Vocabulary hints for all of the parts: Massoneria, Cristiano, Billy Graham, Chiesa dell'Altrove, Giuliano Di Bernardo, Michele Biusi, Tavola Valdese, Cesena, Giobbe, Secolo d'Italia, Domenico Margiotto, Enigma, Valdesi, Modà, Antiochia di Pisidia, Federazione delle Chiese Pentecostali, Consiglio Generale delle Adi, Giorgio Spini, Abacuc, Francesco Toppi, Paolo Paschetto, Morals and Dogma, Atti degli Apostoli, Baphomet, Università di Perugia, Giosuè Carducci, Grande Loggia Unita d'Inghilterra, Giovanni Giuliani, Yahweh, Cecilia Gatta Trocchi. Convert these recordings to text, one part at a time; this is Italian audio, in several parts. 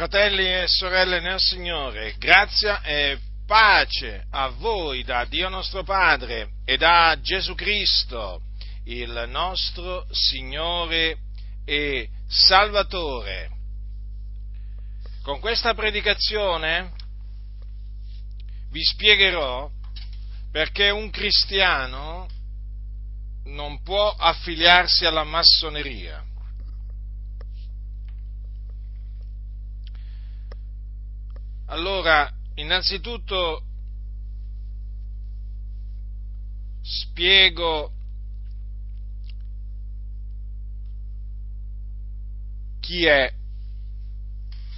Fratelli e sorelle nel Signore, grazia e pace a voi da Dio nostro Padre e da Gesù Cristo, il nostro Signore e Salvatore. Con questa predicazione vi spiegherò perché un cristiano non può affiliarsi alla massoneria. Allora, innanzitutto spiego chi è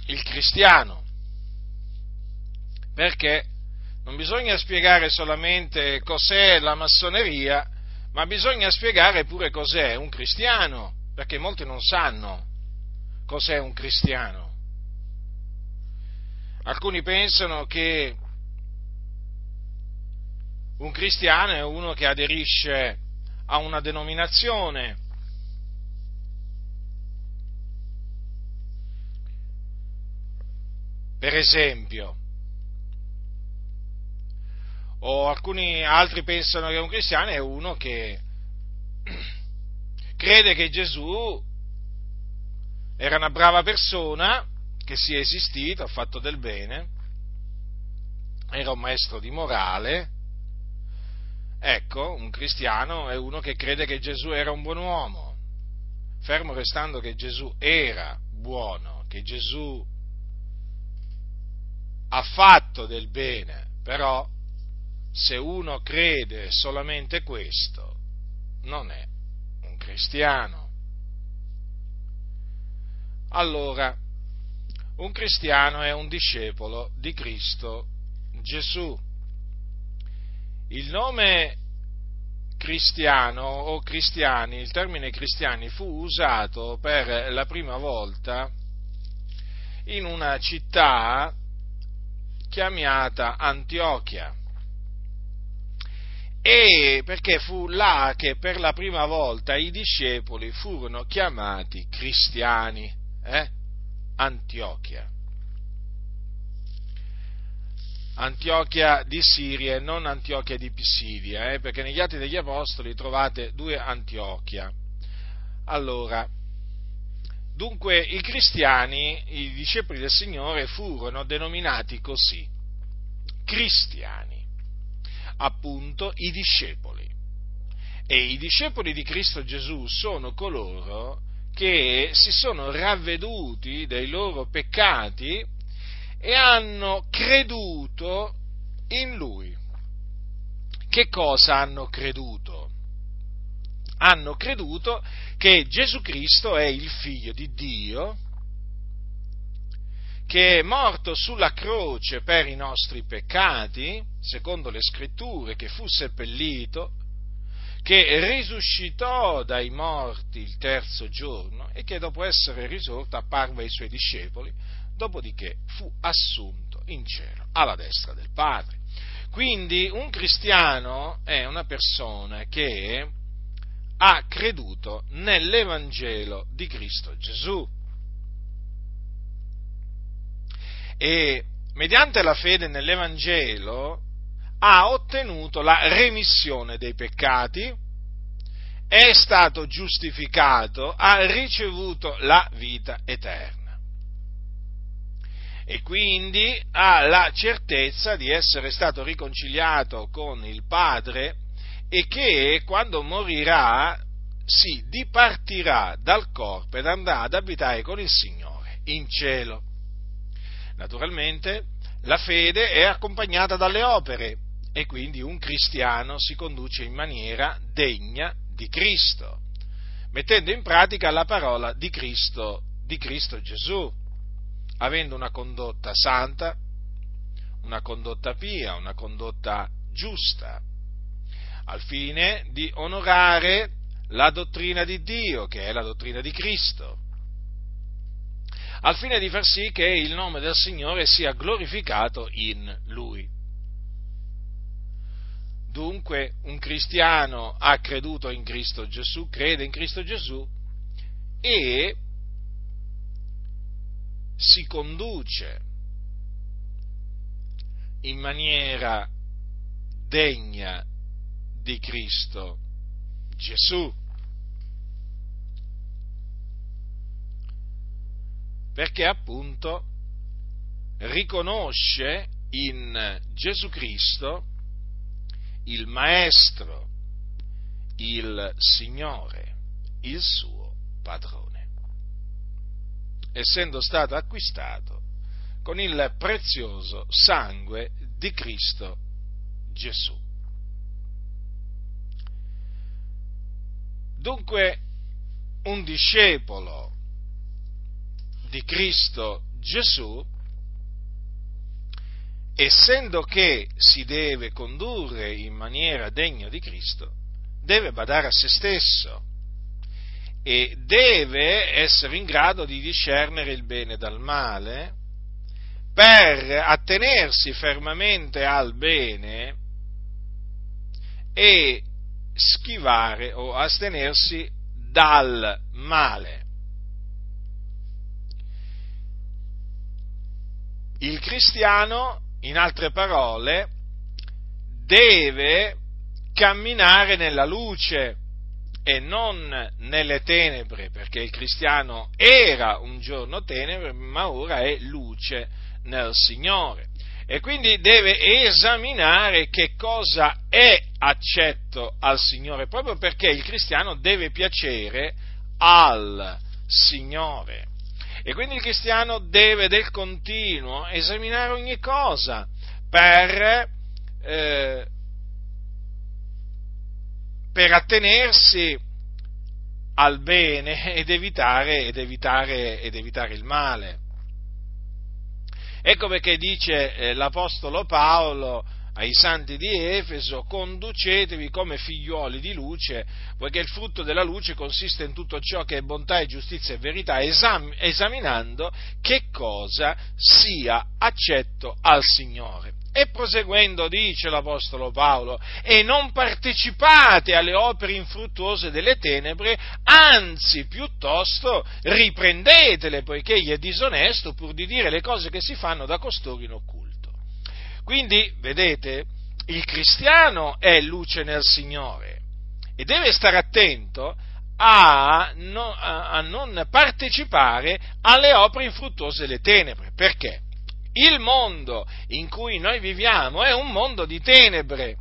il cristiano, perché non bisogna spiegare solamente cos'è la massoneria, ma bisogna spiegare pure cos'è un cristiano, perché molti non sanno cos'è un cristiano. Alcuni pensano che un cristiano è uno che aderisce a una denominazione, per esempio, o alcuni altri pensano che un cristiano è uno che crede che Gesù era una brava persona, che sia esistito, ha fatto del bene, era un maestro di morale. Ecco, un cristiano è uno che crede che Gesù era un buon uomo, fermo restando che Gesù era buono, che Gesù ha fatto del bene, però se uno crede solamente questo, non è un cristiano. Allora, un cristiano è un discepolo di Cristo Gesù. Il nome cristiano o cristiani, il termine cristiani fu usato per la prima volta in una città chiamata Antiochia, e perché fu là che per la prima volta i discepoli furono chiamati cristiani, Antiochia. Antiochia di Siria e non Antiochia di Pisidia, perché negli Atti degli Apostoli trovate due Antiochia. Allora, dunque i cristiani, i discepoli del Signore, furono denominati così, cristiani, appunto i discepoli. E i discepoli di Cristo Gesù sono coloro che si sono ravveduti dei loro peccati e hanno creduto in Lui. Che cosa hanno creduto? Hanno creduto che Gesù Cristo è il Figlio di Dio, che è morto sulla croce per i nostri peccati, secondo le Scritture, che fu seppellito, che risuscitò dai morti il terzo giorno e che dopo essere risorto apparve ai suoi discepoli, dopodiché fu assunto in cielo alla destra del Padre. Quindi un cristiano è una persona che ha creduto nell'Evangelo di Cristo Gesù. E mediante la fede nell'Evangelo ha ottenuto la remissione dei peccati, è stato giustificato, ha ricevuto la vita eterna e quindi ha la certezza di essere stato riconciliato con il Padre e che quando morirà si dipartirà dal corpo ed andrà ad abitare con il Signore in cielo. Naturalmente la fede è accompagnata dalle opere, e quindi un cristiano si conduce in maniera degna di Cristo, mettendo in pratica la parola di Cristo Gesù, avendo una condotta santa, una condotta pia, una condotta giusta, al fine di onorare la dottrina di Dio, che è la dottrina di Cristo, al fine di far sì che il nome del Signore sia glorificato in Lui. Dunque un cristiano ha creduto in Cristo Gesù, crede in Cristo Gesù e si conduce in maniera degna di Cristo Gesù. Perché appunto riconosce in Gesù Cristo il Maestro, il Signore, il suo Padrone, essendo stato acquistato con il prezioso sangue di Cristo Gesù. Dunque, un discepolo di Cristo Gesù, essendo che si deve condurre in maniera degna di Cristo, deve badare a se stesso e deve essere in grado di discernere il bene dal male per attenersi fermamente al bene e schivare o astenersi dal male. Il cristiano, in altre parole, deve camminare nella luce e non nelle tenebre, perché il cristiano era un giorno tenebre, ma ora è luce nel Signore. E quindi deve esaminare che cosa è accetto al Signore, proprio perché il cristiano deve piacere al Signore. E quindi il cristiano deve del continuo esaminare ogni cosa per attenersi al bene ed evitare il male. Ecco perché dice l'Apostolo Paolo ai santi di Efeso: conducetevi come figlioli di luce, poiché il frutto della luce consiste in tutto ciò che è bontà e giustizia e verità, esaminando che cosa sia accetto al Signore. E proseguendo dice l'Apostolo Paolo: e non partecipate alle opere infruttuose delle tenebre, anzi piuttosto riprendetele, poiché egli è disonesto pur di dire le cose che si fanno da costoro in occulto. Quindi, vedete, il cristiano è luce nel Signore e deve stare attento a non partecipare alle opere infruttuose delle tenebre, perché il mondo in cui noi viviamo è un mondo di tenebre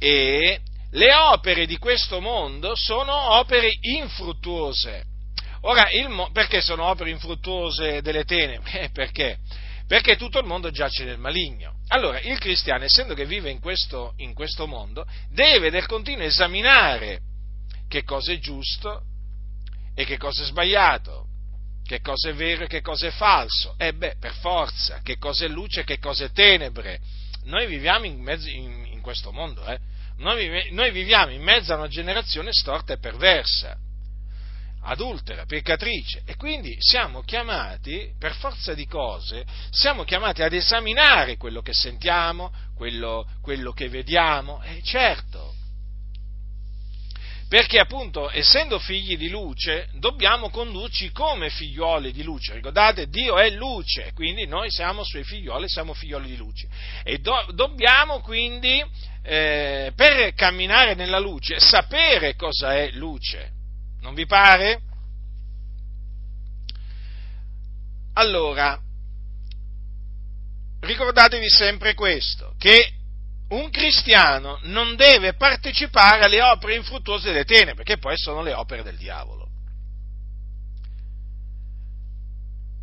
e le opere di questo mondo sono opere infruttuose. Ora, perché sono opere infruttuose delle tenebre? Perché tutto il mondo giace nel maligno. Allora, il cristiano, essendo che vive in questo mondo, deve del continuo esaminare che cosa è giusto e che cosa è sbagliato, che cosa è vero e che cosa è falso. Per forza, che cosa è luce e che cosa è tenebre. Noi viviamo in questo mondo, Noi viviamo in mezzo a una generazione storta e perversa, adultera, peccatrice, e quindi siamo chiamati, per forza di cose, ad esaminare quello che sentiamo, quello che vediamo, certo. Perché appunto, essendo figli di luce, dobbiamo condurci come figlioli di luce. Ricordate, Dio è luce, quindi noi siamo suoi figlioli, siamo figlioli di luce. E dobbiamo quindi, per camminare nella luce, sapere cosa è luce. Non vi pare? Allora, ricordatevi sempre questo, che un cristiano non deve partecipare alle opere infruttuose delle tenebre, che poi sono le opere del diavolo.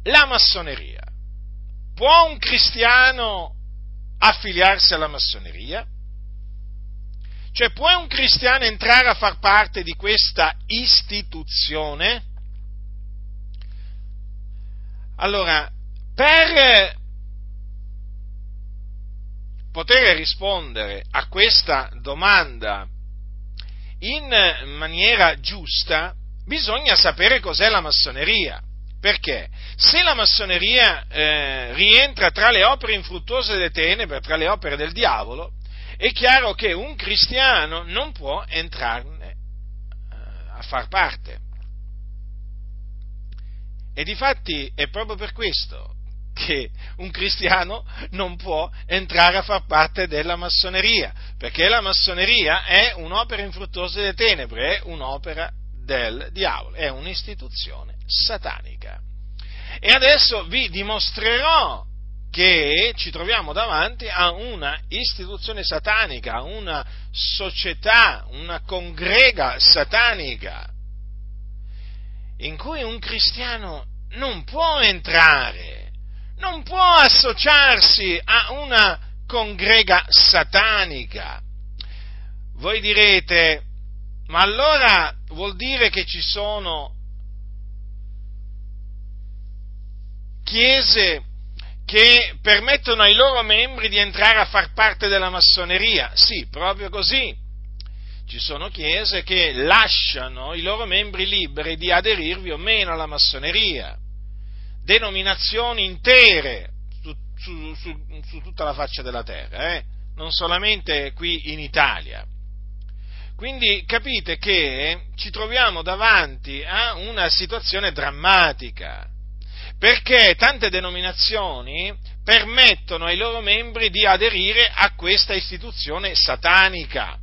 La massoneria. Può un cristiano affiliarsi alla massoneria? Cioè, può un cristiano entrare a far parte di questa istituzione? Allora, per poter rispondere a questa domanda in maniera giusta, bisogna sapere cos'è la massoneria, perché se la massoneria rientra tra le opere infruttuose delle tenebre, tra le opere del diavolo, è chiaro che un cristiano non può entrarne a far parte. E difatti è proprio per questo che un cristiano non può entrare a far parte della massoneria, perché la massoneria è un'opera infruttuosa delle tenebre, è un'opera del diavolo, è un'istituzione satanica. E adesso vi dimostrerò che ci troviamo davanti a una istituzione satanica, a una società, una congrega satanica, in cui un cristiano non può entrare, non può associarsi a una congrega satanica. Voi direte, ma allora vuol dire che ci sono chiese che permettono ai loro membri di entrare a far parte della massoneria? Sì, proprio così. Ci sono chiese che lasciano i loro membri liberi di aderirvi o meno alla massoneria, denominazioni intere su tutta la faccia della terra, non solamente qui in Italia. Quindi capite che ci troviamo davanti a una situazione drammatica, perché tante denominazioni permettono ai loro membri di aderire a questa istituzione satanica.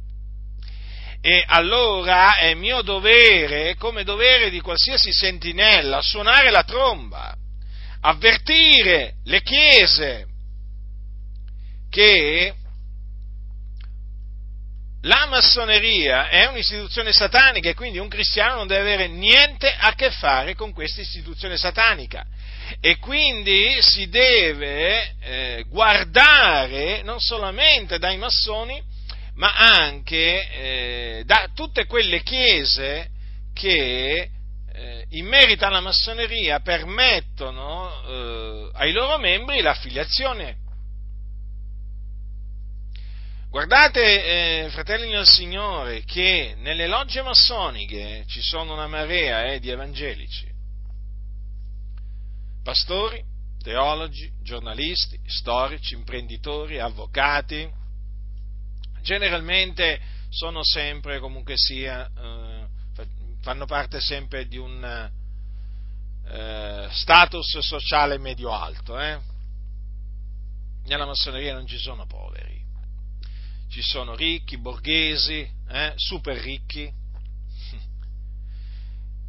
E allora è mio dovere, come dovere di qualsiasi sentinella, suonare la tromba, avvertire le chiese che la massoneria è un'istituzione satanica e quindi un cristiano non deve avere niente a che fare con questa istituzione satanica, e quindi si deve guardare non solamente dai massoni, ma anche da tutte quelle chiese che in merito alla massoneria permettono ai loro membri l'affiliazione. Guardate, fratelli del Signore, che nelle logge massoniche ci sono una marea di evangelici, pastori, teologi, giornalisti, storici, imprenditori, avvocati. Generalmente sono sempre, comunque sia, fanno parte sempre di un status sociale medio-alto. Nella massoneria non ci sono poveri. Ci sono ricchi, borghesi, super ricchi,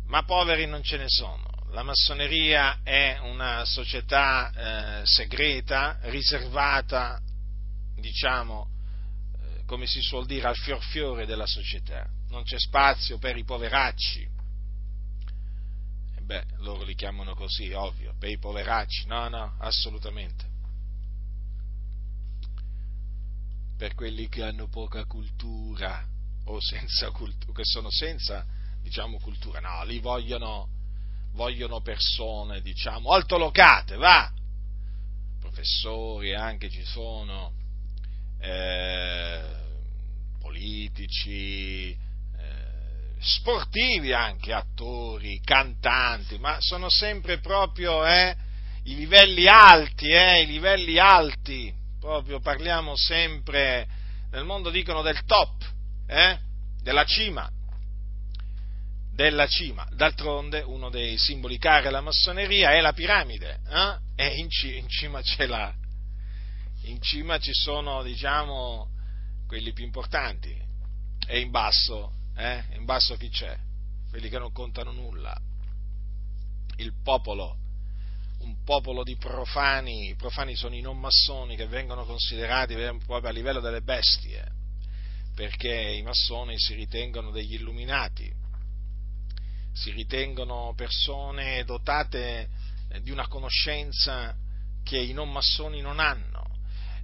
ma poveri non ce ne sono. La massoneria è una società segreta, riservata, diciamo, come si suol dire, al fiorfiore della società. Non c'è spazio per i poveracci. E beh, loro li chiamano così, ovvio, per i poveracci. No, assolutamente. Per quelli che hanno poca cultura o senza cultura, che sono senza, diciamo, cultura, no, li vogliono persone, diciamo, altolocate, va, professori, anche ci sono, politici, sportivi, anche attori, cantanti, ma sono sempre proprio i livelli alti. Proprio parliamo sempre, nel mondo dicono del top, della cima. D'altronde uno dei simboli cari alla massoneria è la piramide, e in cima c'è in cima ci sono, diciamo, quelli più importanti, e in basso chi c'è? Quelli che non contano nulla, il popolo. Un popolo di profani. I profani sono i non massoni, che vengono considerati proprio a livello delle bestie, perché i massoni si ritengono degli illuminati, si ritengono persone dotate di una conoscenza che i non massoni non hanno.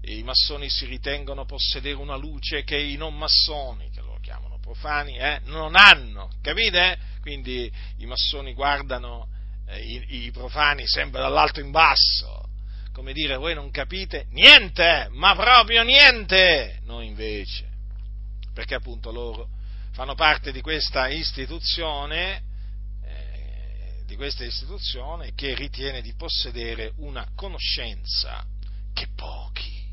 I massoni si ritengono possedere una luce che i non massoni, che loro chiamano profani, non hanno, capite? Quindi i massoni guardano I profani sempre dall'alto in basso, come dire, voi non capite niente, ma proprio niente. Noi invece, perché appunto loro fanno parte di questa istituzione, che ritiene di possedere una conoscenza che pochi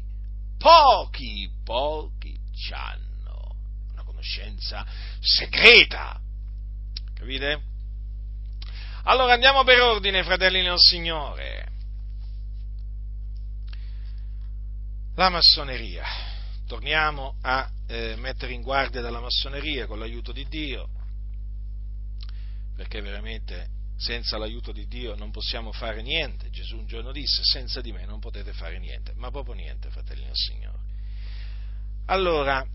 hanno, una conoscenza segreta, capite? Allora andiamo per ordine, fratelli nel Signore. La massoneria. Torniamo a mettere in guardia dalla massoneria con l'aiuto di Dio, perché veramente senza l'aiuto di Dio non possiamo fare niente. Gesù un giorno disse: senza di me non potete fare niente, ma proprio niente, fratelli nel Signore. Allora,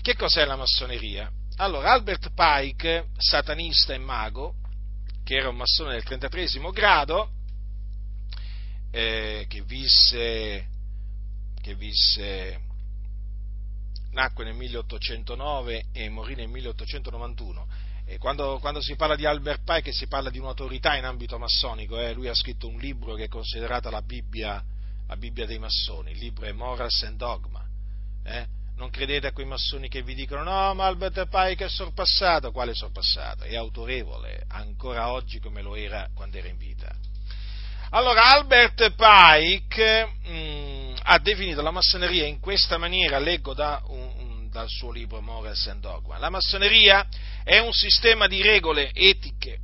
che cos'è la massoneria? Allora, Albert Pike, satanista e mago, che era un massone del 33° grado, nacque nel 1809 e morì nel 1891. E quando si parla di Albert Pike si parla di un'autorità in ambito massonico. Lui ha scritto un libro che è considerata la Bibbia dei massoni. Il libro è Morals and Dogma. Non credete a quei massoni che vi dicono: no, ma Albert Pike è sorpassato. Quale è sorpassato? È autorevole ancora oggi come lo era quando era in vita. Allora, Albert Pike ha definito la massoneria in questa maniera, leggo dal suo libro Morals and Dogma: la massoneria è un sistema di regole etiche,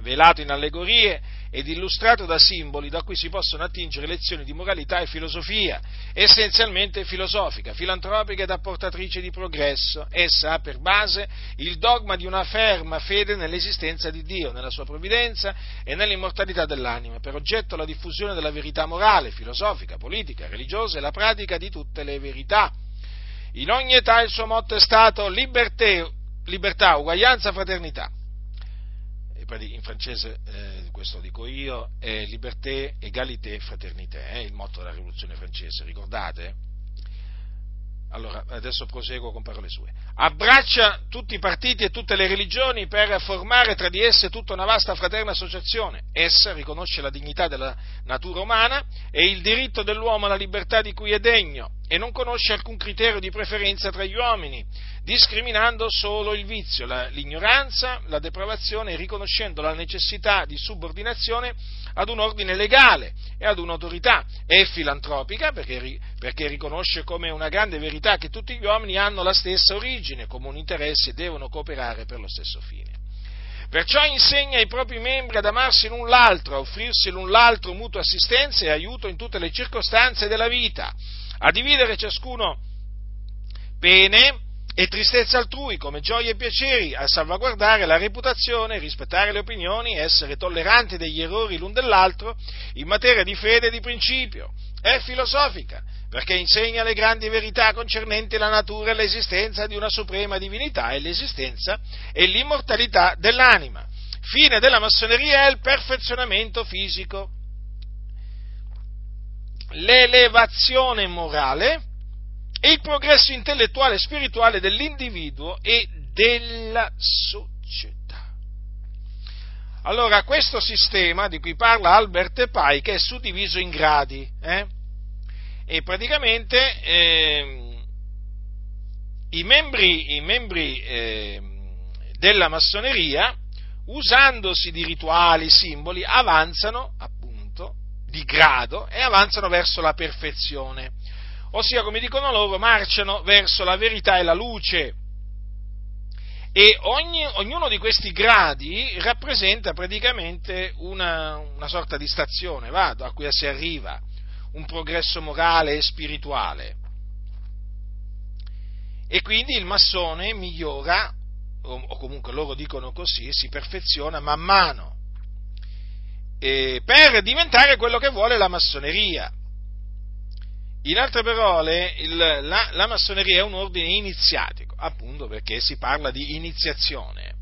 velato in allegorie ed illustrato da simboli da cui si possono attingere lezioni di moralità e filosofia, essenzialmente filosofica, filantropica ed apportatrice di progresso. Essa ha per base il dogma di una ferma fede nell'esistenza di Dio, nella sua provvidenza e nell'immortalità dell'anima, per oggetto la diffusione della verità morale, filosofica, politica, religiosa e la pratica di tutte le verità. In ogni età il suo motto è stato libertà, uguaglianza, fraternità. In francese questo dico io, è liberté, égalité, fraternité, il motto della rivoluzione francese, ricordate? Allora, adesso proseguo con parole sue. Abbraccia tutti i partiti e tutte le religioni per formare tra di esse tutta una vasta fraterna associazione. Essa riconosce la dignità della natura umana e il diritto dell'uomo alla libertà di cui è degno, e non conosce alcun criterio di preferenza tra gli uomini, discriminando solo il vizio, l'ignoranza, la depravazione, e riconoscendo la necessità di subordinazione ad un ordine legale e ad un'autorità. È filantropica perché riconosce come una grande verità che tutti gli uomini hanno la stessa origine, comuni interessi, e devono cooperare per lo stesso fine. Perciò insegna ai propri membri ad amarsi l'un l'altro, a offrirsi l'un l'altro mutua assistenza e aiuto in tutte le circostanze della vita, a dividere ciascuno pene e tristezza altrui come gioie e piaceri, a salvaguardare la reputazione, rispettare le opinioni, essere tolleranti degli errori l'un dell'altro in materia di fede e di principio. È filosofica perché insegna le grandi verità concernenti la natura e l'esistenza di una suprema divinità e l'esistenza e l'immortalità dell'anima. Fine della massoneria è il perfezionamento fisico, l'elevazione morale e il progresso intellettuale e spirituale dell'individuo e della società. Allora, questo sistema di cui parla Albert Pike è suddiviso in gradi, e praticamente i membri della massoneria, usandosi di rituali, simboli, avanzano di grado e avanzano verso la perfezione, ossia, come dicono loro, marciano verso la verità e la luce, e ognuno di questi gradi rappresenta praticamente una sorta di stazione a cui si arriva, un progresso morale e spirituale, e quindi il massone migliora, o comunque loro dicono così, si perfeziona man mano per diventare quello che vuole la massoneria. In altre parole, la massoneria è un ordine iniziatico, appunto perché si parla di iniziazione.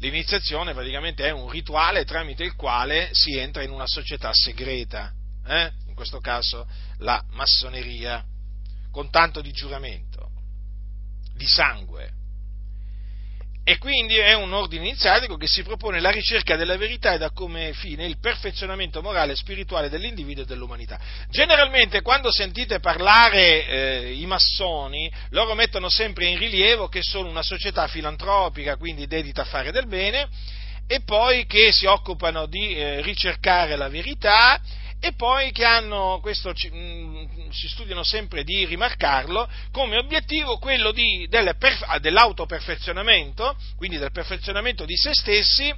L'iniziazione praticamente è un rituale tramite il quale si entra in una società segreta, in questo caso la massoneria, con tanto di giuramento, di sangue. E quindi è un ordine iniziatico che si propone la ricerca della verità ed ha come fine il perfezionamento morale e spirituale dell'individuo e dell'umanità. Generalmente, quando sentite parlare i massoni, loro mettono sempre in rilievo che sono una società filantropica, quindi dedita a fare del bene, e poi che si occupano di ricercare la verità e poi che hanno, questo si studiano sempre di rimarcarlo, come obiettivo quello dell'autoperfezionamento, quindi del perfezionamento di se stessi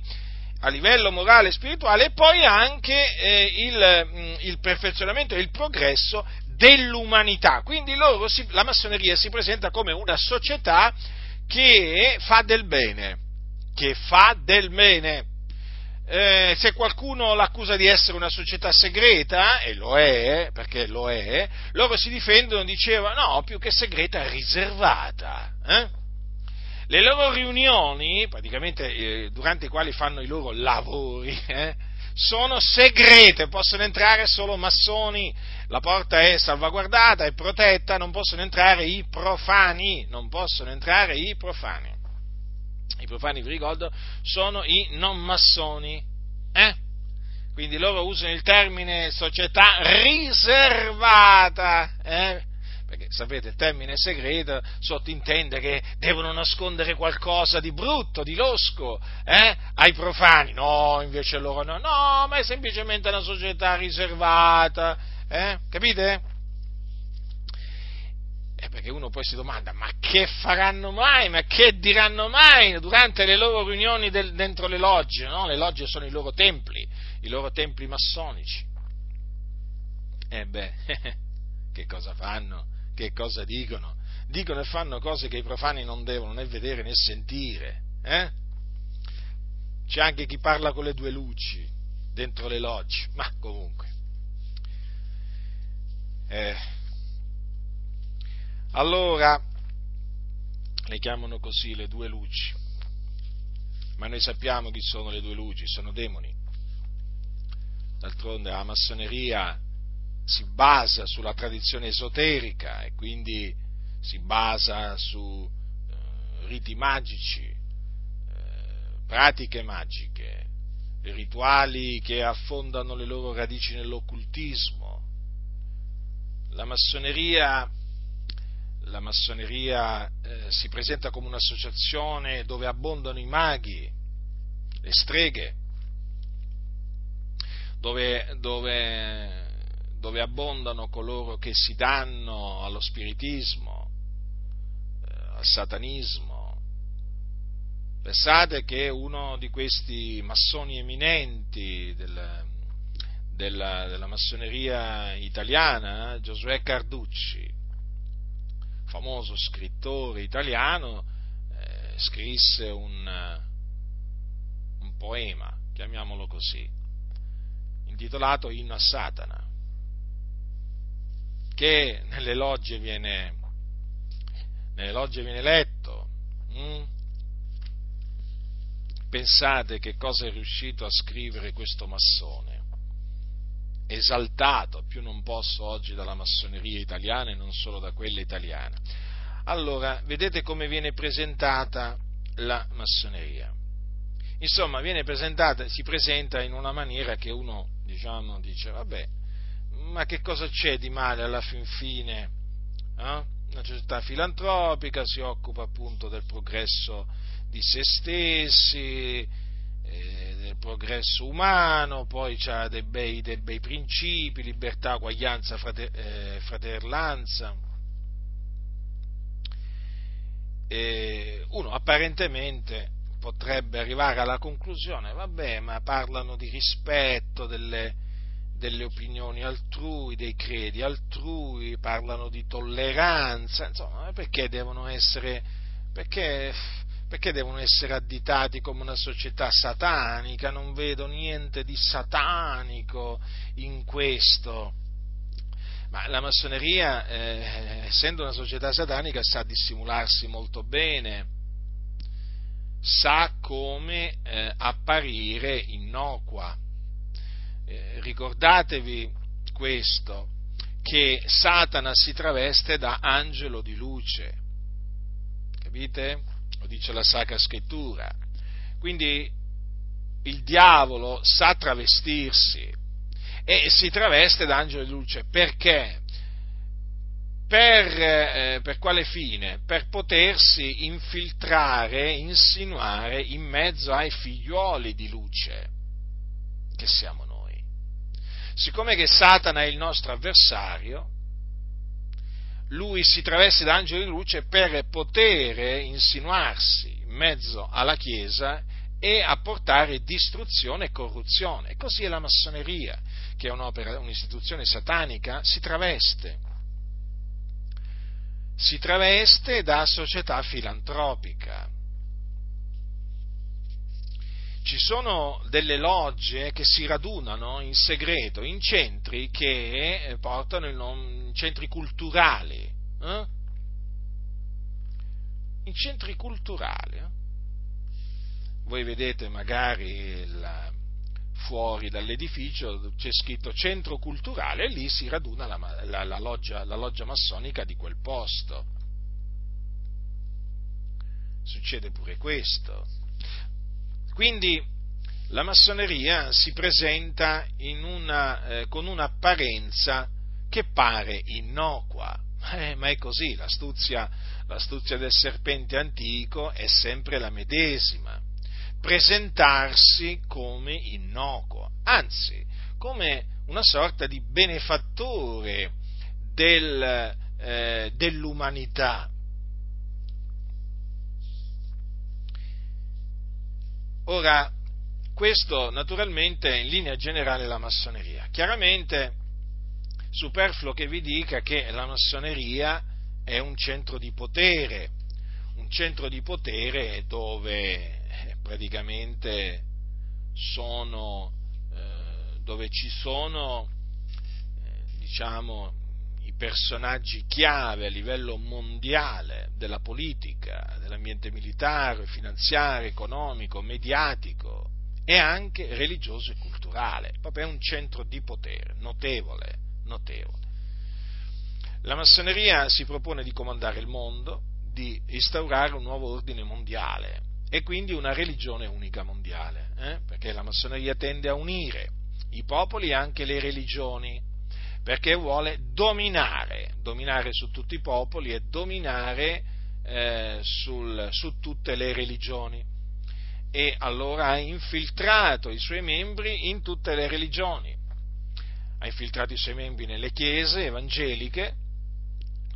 a livello morale e spirituale, e poi anche il perfezionamento e il progresso dell'umanità. Quindi la massoneria si presenta come una società che fa del bene. Se qualcuno l'accusa di essere una società segreta, e lo è, perché lo è, loro si difendono, diceva, no, più che segreta, riservata. Le loro riunioni, praticamente durante i quali fanno i loro lavori, sono segrete, possono entrare solo massoni, la porta è salvaguardata, è protetta, non possono entrare i profani. I profani, vi ricordo, sono i non massoni, quindi loro usano il termine società riservata, perché sapete il termine segreto sottintende che devono nascondere qualcosa di brutto, di losco, ai profani. No, invece loro no, ma è semplicemente una società riservata, capite? Perché uno poi si domanda, ma che faranno mai, ma che diranno mai durante le loro riunioni dentro le logge, no? Le logge sono i loro templi massonici. Che cosa fanno, che cosa dicono? Dicono e fanno cose che i profani non devono né vedere né sentire, C'è anche chi parla con le due luci dentro le logge, ma comunque... Allora, le chiamano così, le due luci, ma noi sappiamo chi sono le due luci, sono demoni. D'altronde la massoneria si basa sulla tradizione esoterica e quindi si basa su riti magici, pratiche magiche, rituali che affondano le loro radici nell'occultismo. La massoneria si presenta come un'associazione dove abbondano i maghi, le streghe, dove abbondano coloro che si danno allo spiritismo, al satanismo. Pensate che uno di questi massoni eminenti della massoneria italiana, Giosuè Carducci, famoso scrittore italiano, scrisse un poema, chiamiamolo così, intitolato Inno a Satana, che nelle logge viene letto. Pensate che cosa è riuscito a scrivere questo massone, esaltato più non posso oggi dalla massoneria italiana e non solo da quella italiana. Allora, vedete come viene presentata la massoneria. Insomma, si presenta in una maniera che uno, diciamo, dice, vabbè, ma che cosa c'è di male alla fin fine? Una società filantropica, si occupa appunto del progresso di se stessi, del progresso umano, poi c'ha dei bei principi, libertà, uguaglianza, fratellanza. E uno apparentemente potrebbe arrivare alla conclusione, vabbè, ma parlano di rispetto delle opinioni altrui, dei credi altrui, parlano di tolleranza, insomma, perché devono essere additati come una società satanica? Non vedo niente di satanico in questo. Ma la massoneria, essendo una società satanica, sa dissimularsi molto bene, sa come apparire innocua. Ricordatevi questo, che Satana si traveste da angelo di luce, capite? Lo dice la Sacra Scrittura. Quindi il diavolo sa travestirsi e si traveste da angelo di luce. Perché? Per quale fine? Per potersi infiltrare, insinuare in mezzo ai figlioli di luce che siamo noi. siccome che Satana è il nostro avversario, lui si traveste da angelo di luce per poter insinuarsi in mezzo alla Chiesa e a portare distruzione e corruzione. E così è la massoneria, che è un'istituzione satanica, si traveste da società filantropica. Ci sono delle logge che si radunano in segreto in centri che portano il nome, in centri culturali, in centri culturali. Voi vedete magari fuori dall'edificio c'è scritto centro culturale e lì si raduna la loggia massonica di quel posto. Succede pure questo. Quindi la massoneria si presenta con un'apparenza che pare innocua, ma è così, l'astuzia del serpente antico è sempre la medesima: presentarsi come innocuo, anzi come una sorta di benefattore dell'umanità. Ora, questo naturalmente è in linea generale la massoneria. Chiaramente, superfluo che vi dica che la massoneria è un centro di potere dove praticamente dove ci sono, diciamo, i personaggi chiave a livello mondiale della politica, dell'ambiente militare, finanziario, economico, mediatico e anche religioso e culturale. Proprio è un centro di potere notevole. La massoneria si propone di comandare il mondo, di instaurare un nuovo ordine mondiale e quindi una religione unica mondiale, perché la massoneria tende a unire i popoli e anche le religioni, perché vuole dominare su tutti i popoli e dominare su tutte le religioni, e allora ha infiltrato i suoi membri nelle chiese evangeliche,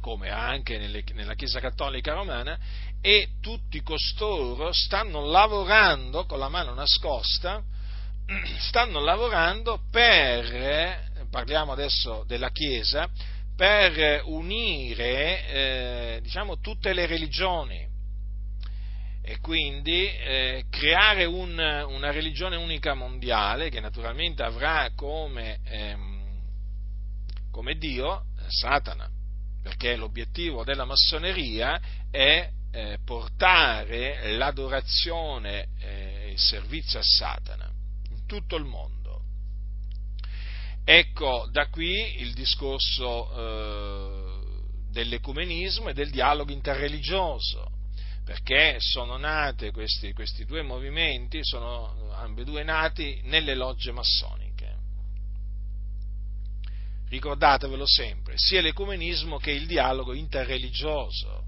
come anche nella Chiesa Cattolica Romana, e tutti costoro stanno lavorando con la mano nascosta, parliamo adesso della Chiesa, per unire tutte le religioni e quindi creare una religione unica mondiale che naturalmente avrà come Dio Satana, perché l'obiettivo della massoneria è portare l'adorazione e il servizio a Satana in tutto il mondo. Ecco, da qui il discorso dell'ecumenismo e del dialogo interreligioso, perché sono nate questi due movimenti, sono ambedue nati nelle logge massoniche. Ricordatevelo sempre, sia l'ecumenismo che il dialogo interreligioso.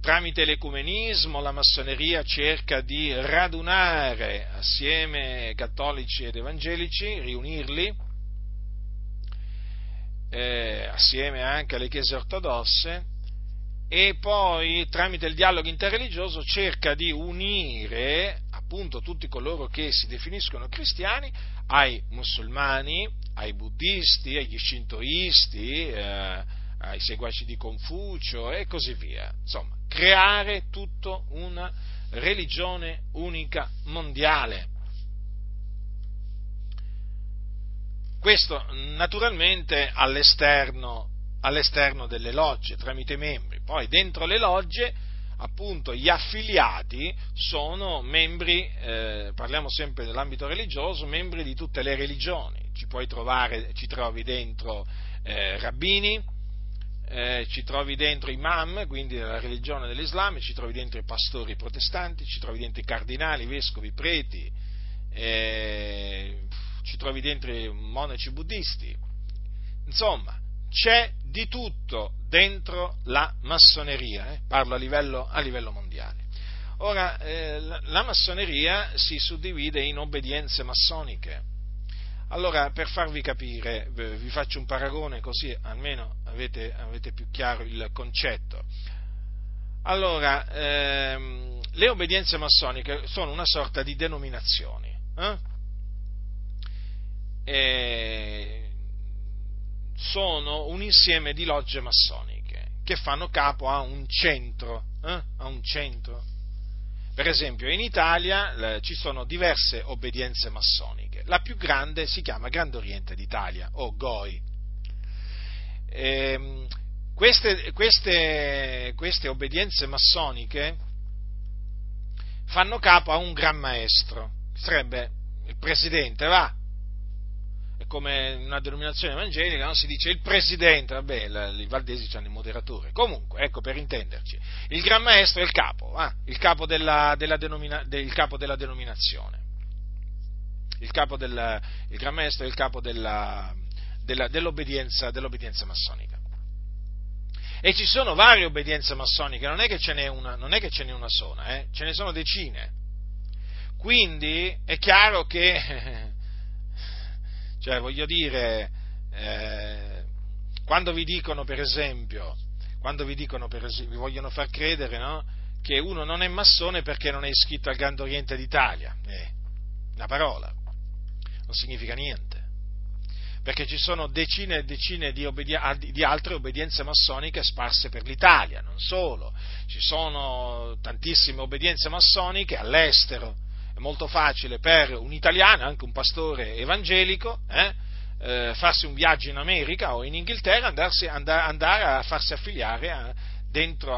Tramite l'ecumenismo la massoneria cerca di radunare assieme cattolici ed evangelici, riunirli, assieme anche alle chiese ortodosse, e poi tramite il dialogo interreligioso cerca di unire appunto tutti coloro che si definiscono cristiani ai musulmani, ai buddisti, agli shintoisti, ai seguaci di Confucio e così via. Insomma, creare tutta una religione unica mondiale. Questo naturalmente all'esterno delle logge, tramite i membri. Poi dentro le logge, appunto, gli affiliati sono membri, parliamo sempre dell'ambito religioso, membri di tutte le religioni. Ci trovi dentro rabbini, ci trovi dentro imam, quindi della religione dell'Islam, ci trovi dentro i pastori protestanti, ci trovi dentro i cardinali, i vescovi, i preti, ci trovi dentro i monaci buddisti. Insomma, c'è di tutto dentro la massoneria, parlo a livello mondiale. Ora, la massoneria si suddivide in obbedienze massoniche. Allora, per farvi capire, vi faccio un paragone, così almeno avete più chiaro il concetto. Allora, le obbedienze massoniche sono una sorta di denominazioni, sono un insieme di logge massoniche che fanno capo a un centro, Per esempio, in Italia ci sono diverse obbedienze massoniche. La più grande si chiama Grande Oriente d'Italia o GOI. Queste obbedienze massoniche fanno capo a un gran maestro, sarebbe il presidente, va? È come una denominazione evangelica, non si dice il presidente, vabbè, i valdesi c'hanno il moderatore. Comunque, ecco, per intenderci, il gran maestro è il capo, va? Il capo della denominazione. Il gran maestro è il capo dell'obbedienza massonica. E ci sono varie obbedienze massoniche, non è che ce n'è una sola, ce ne sono decine. Quindi è chiaro che, cioè, voglio dire, quando vi dicono, per esempio, vi vogliono far credere, no, che uno non è massone perché non è iscritto al Grande Oriente d'Italia, una parola, non significa niente, perché ci sono decine e decine di altre obbedienze massoniche sparse per l'Italia, non solo, ci sono tantissime obbedienze massoniche all'estero. È molto facile per un italiano, anche un pastore evangelico, farsi un viaggio in America o in Inghilterra, andare a farsi affiliare a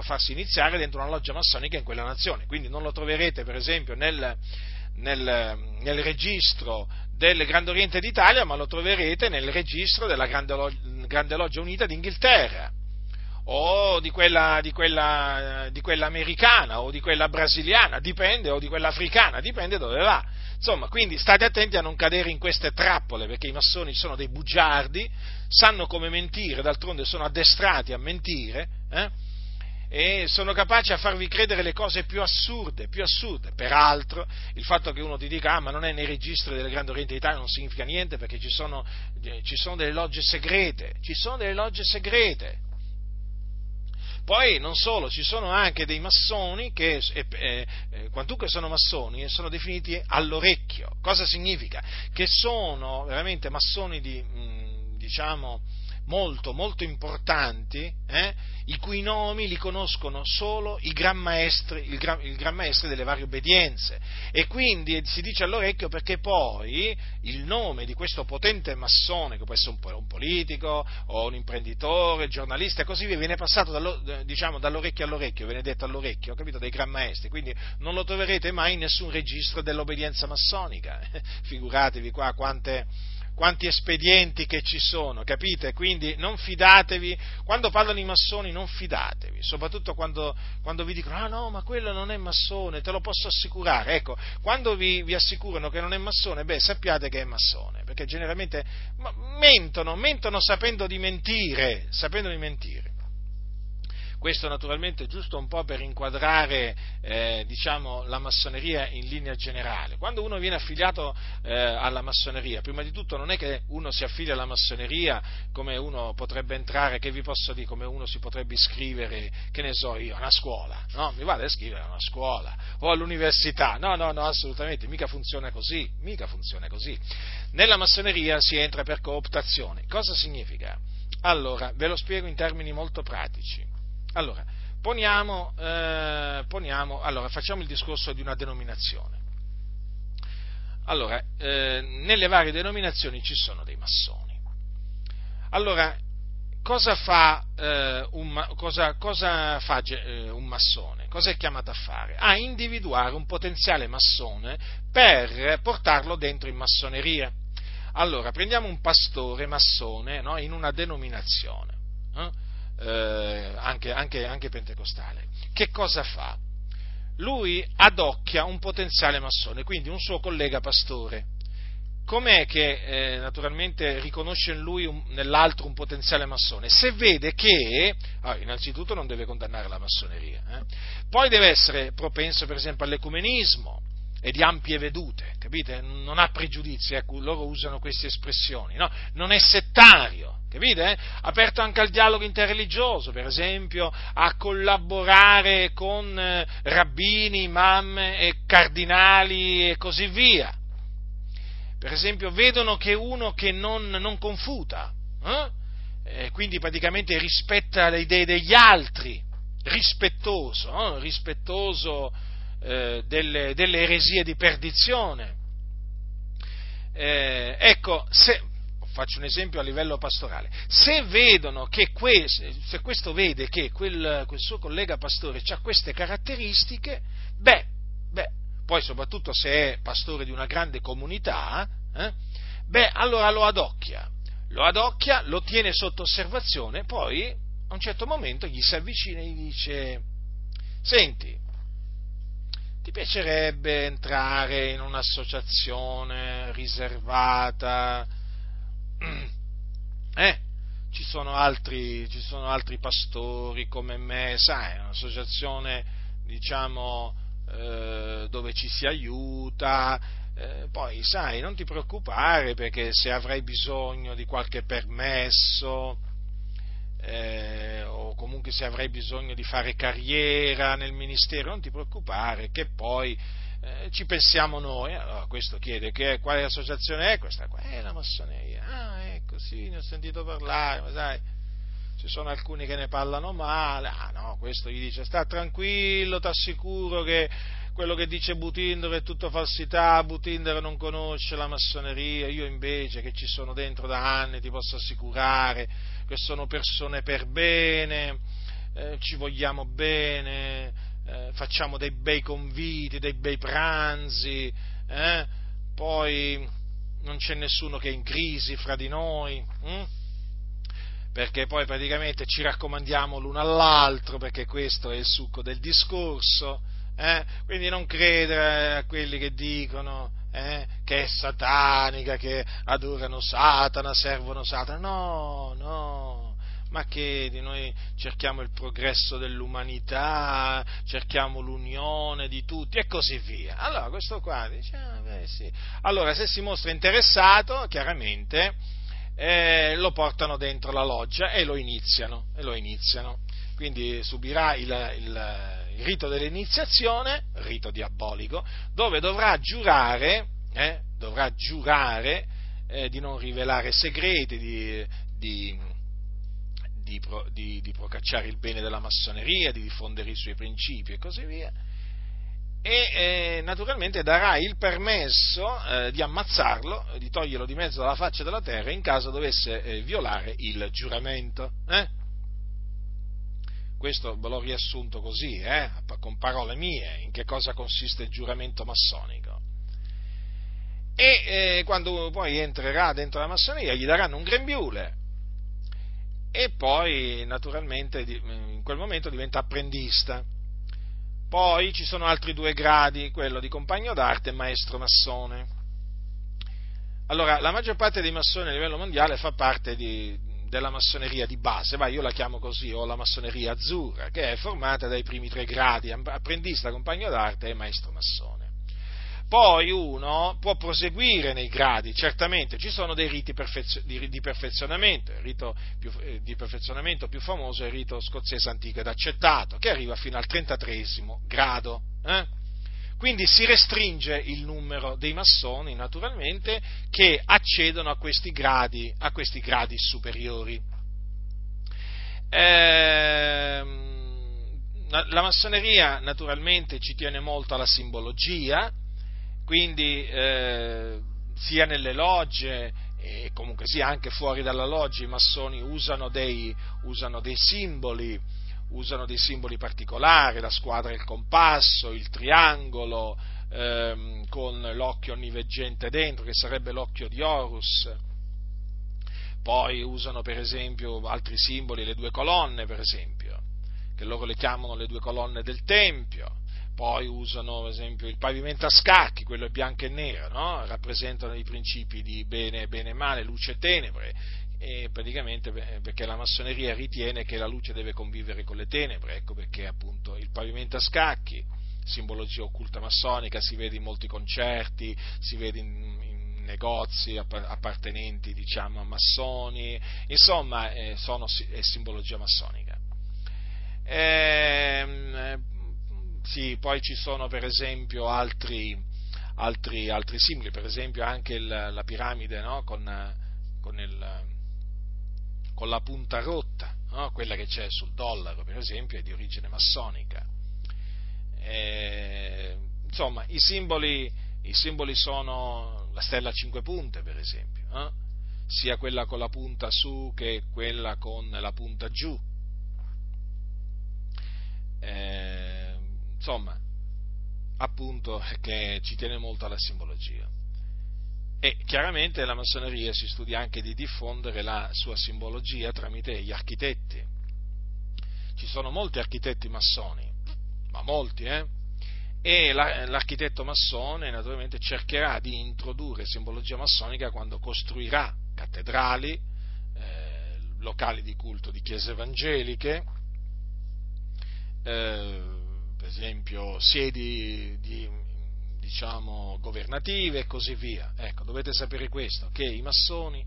farsi iniziare dentro una loggia massonica in quella nazione. Quindi non lo troverete, per esempio, nel registro del Grande Oriente d'Italia, ma lo troverete nel registro della Grande Loggia Unita d'Inghilterra, o di quella americana, o di quella brasiliana, dipende, o di quella africana, dipende dove va. Insomma, quindi state attenti a non cadere in queste trappole, perché i massoni sono dei bugiardi, sanno come mentire, d'altronde sono addestrati a mentire, e sono capaci a farvi credere le cose più assurde. Peraltro, il fatto che uno ti dica ma non è nei registri delle Grandi Oriente d'Italia non significa niente, perché ci sono delle logge segrete, Poi non solo, ci sono anche dei massoni che, quantunque sono massoni, sono definiti all'orecchio. Cosa significa? Che sono veramente massoni diciamo molto, molto importanti, i cui nomi li conoscono solo i gran maestri, il gran maestro delle varie obbedienze, e quindi si dice all'orecchio perché poi il nome di questo potente massone, che può essere un politico o un imprenditore, un giornalista e così via, viene passato dall'orecchio all'orecchio, viene detto all'orecchio, capito, dei gran maestri. Quindi non lo troverete mai in nessun registro dell'obbedienza massonica. Figuratevi qua quanti espedienti che ci sono, capite? Quindi non fidatevi, quando parlano i massoni non fidatevi, soprattutto quando vi dicono ah no, ma quello non è massone, te lo posso assicurare. Ecco, quando vi assicurano che non è massone, sappiate che è massone, perché generalmente mentono sapendo di mentire. Questo naturalmente è giusto un po' per inquadrare la massoneria in linea generale. Quando uno viene affiliato alla massoneria, prima di tutto non è che uno si affilia alla massoneria come uno potrebbe entrare, che vi posso dire, come uno si potrebbe iscrivere, che ne so io, a una scuola, no? Mi vado a iscrivere a una scuola o all'università, no, assolutamente, mica funziona così. Nella massoneria si entra per cooptazione. Cosa significa? Allora, ve lo spiego in termini molto pratici. Allora, facciamo il discorso di una denominazione. Allora, nelle varie denominazioni ci sono dei massoni. Allora, cosa fa un massone? Cosa è chiamato a fare? A individuare un potenziale massone per portarlo dentro in massoneria. Allora, prendiamo un pastore massone, no, in una denominazione, anche pentecostale. Che cosa fa? Lui adocchia un potenziale massone, quindi un suo collega pastore. Com'è che naturalmente riconosce in lui nell'altro un potenziale massone? Se vede che, innanzitutto non deve condannare la massoneria, poi deve essere propenso per esempio all'ecumenismo, e di ampie vedute, capite? Non ha pregiudizi, ecco, loro usano queste espressioni, no? Non è settario, capite? Aperto anche al dialogo interreligioso, per esempio, a collaborare con rabbini, imam e cardinali e così via. Per esempio, vedono che uno che non confuta, quindi praticamente rispetta le idee degli altri, rispettoso delle eresie di perdizione. Ecco, se faccio un esempio a livello pastorale, se vedono che se questo vede che quel suo collega pastore ha queste caratteristiche, beh, poi soprattutto se è pastore di una grande comunità, allora lo adocchia, lo tiene sotto osservazione, poi a un certo momento gli si avvicina e gli dice: senti, ti piacerebbe entrare in un'associazione riservata? Ci sono altri pastori come me, sai, un'associazione, diciamo, dove ci si aiuta, poi sai, non ti preoccupare, perché se avrai bisogno di qualche permesso, o comunque se avrai bisogno di fare carriera nel ministero, non ti preoccupare, che poi ci pensiamo noi. Allora, questo chiede quale associazione è questa qua? È la Massoneria. Ah, ecco, sì, ne ho sentito parlare, ma sai, ci sono alcuni che ne parlano male. Ah, no, questo gli dice: sta tranquillo, t'assicuro che quello che dice Butindere è tutto falsità, Butindere non conosce la massoneria, io invece, che ci sono dentro da anni, ti posso assicurare che sono persone per bene, ci vogliamo bene, facciamo dei bei conviti, dei bei pranzi, poi non c'è nessuno che è in crisi fra di noi, perché poi praticamente ci raccomandiamo l'uno all'altro, perché questo è il succo del discorso. Quindi non credere a quelli che dicono che è satanica, che adorano Satana, servono Satana. No, ma che noi cerchiamo il progresso dell'umanità, cerchiamo l'unione di tutti e così via. Allora questo qua dice: ah, beh, sì. Allora se si mostra interessato, chiaramente lo portano dentro la loggia e lo iniziano. Quindi subirà il rito dell'iniziazione, rito diabolico, dove dovrà giurare di non rivelare segreti, di procacciare il bene della massoneria, di diffondere i suoi principi e così via, e naturalmente darà il permesso di ammazzarlo, di toglierlo di mezzo alla faccia della terra in caso dovesse violare il giuramento. Questo ve l'ho riassunto così, con parole mie, in che cosa consiste il giuramento massonico. E quando poi entrerà dentro la massoneria gli daranno un grembiule, e poi naturalmente in quel momento diventa apprendista. Poi ci sono altri 2 gradi, quello di compagno d'arte e maestro massone. Allora, la maggior parte dei massoni a livello mondiale fa parte della massoneria di base, io la chiamo così, o la massoneria azzurra, che è formata dai primi 3 gradi: apprendista, compagno d'arte e maestro massone. Poi uno può proseguire nei gradi, certamente ci sono dei riti di perfezionamento. Il rito di perfezionamento più famoso è il rito scozzese antico ed accettato, che arriva fino al 33° grado. Quindi si restringe il numero dei massoni, naturalmente, che accedono a questi gradi superiori. La massoneria naturalmente ci tiene molto alla simbologia, quindi sia nelle logge e comunque sia anche fuori dalla loggia i massoni usano dei simboli particolari: la squadra e il compasso, il triangolo con l'occhio onniveggente dentro, che sarebbe l'occhio di Horus. Poi usano per esempio altri simboli, le 2 colonne, per esempio, che loro le chiamano le 2 colonne del tempio. Poi usano per esempio il pavimento a scacchi, quello è bianco e nero, no? Rappresentano i principi di bene e male, luce e tenebre. E praticamente perché la massoneria ritiene che la luce deve convivere con le tenebre, ecco perché appunto il pavimento a scacchi, simbologia occulta massonica, si vede in molti concerti, si vede in negozi appartenenti, diciamo, a massoni, insomma è simbologia massonica. Sì, poi ci sono per esempio altri simboli, per esempio anche la piramide, no? con la punta rotta, no? Quella che c'è sul dollaro, per esempio, è di origine massonica. Insomma, i simboli sono la stella a 5 punte, per esempio, eh? Sia quella con la punta su che quella con la punta giù. Insomma, appunto, che ci tiene molto alla simbologia. E chiaramente la massoneria si studia anche di diffondere la sua simbologia tramite gli architetti. Ci sono molti architetti massoni, ma molti, e l'architetto massone naturalmente cercherà di introdurre simbologia massonica quando costruirà cattedrali, locali di culto di chiese evangeliche, per esempio siedi diciamo governative e così via. Ecco, dovete sapere questo, che i massoni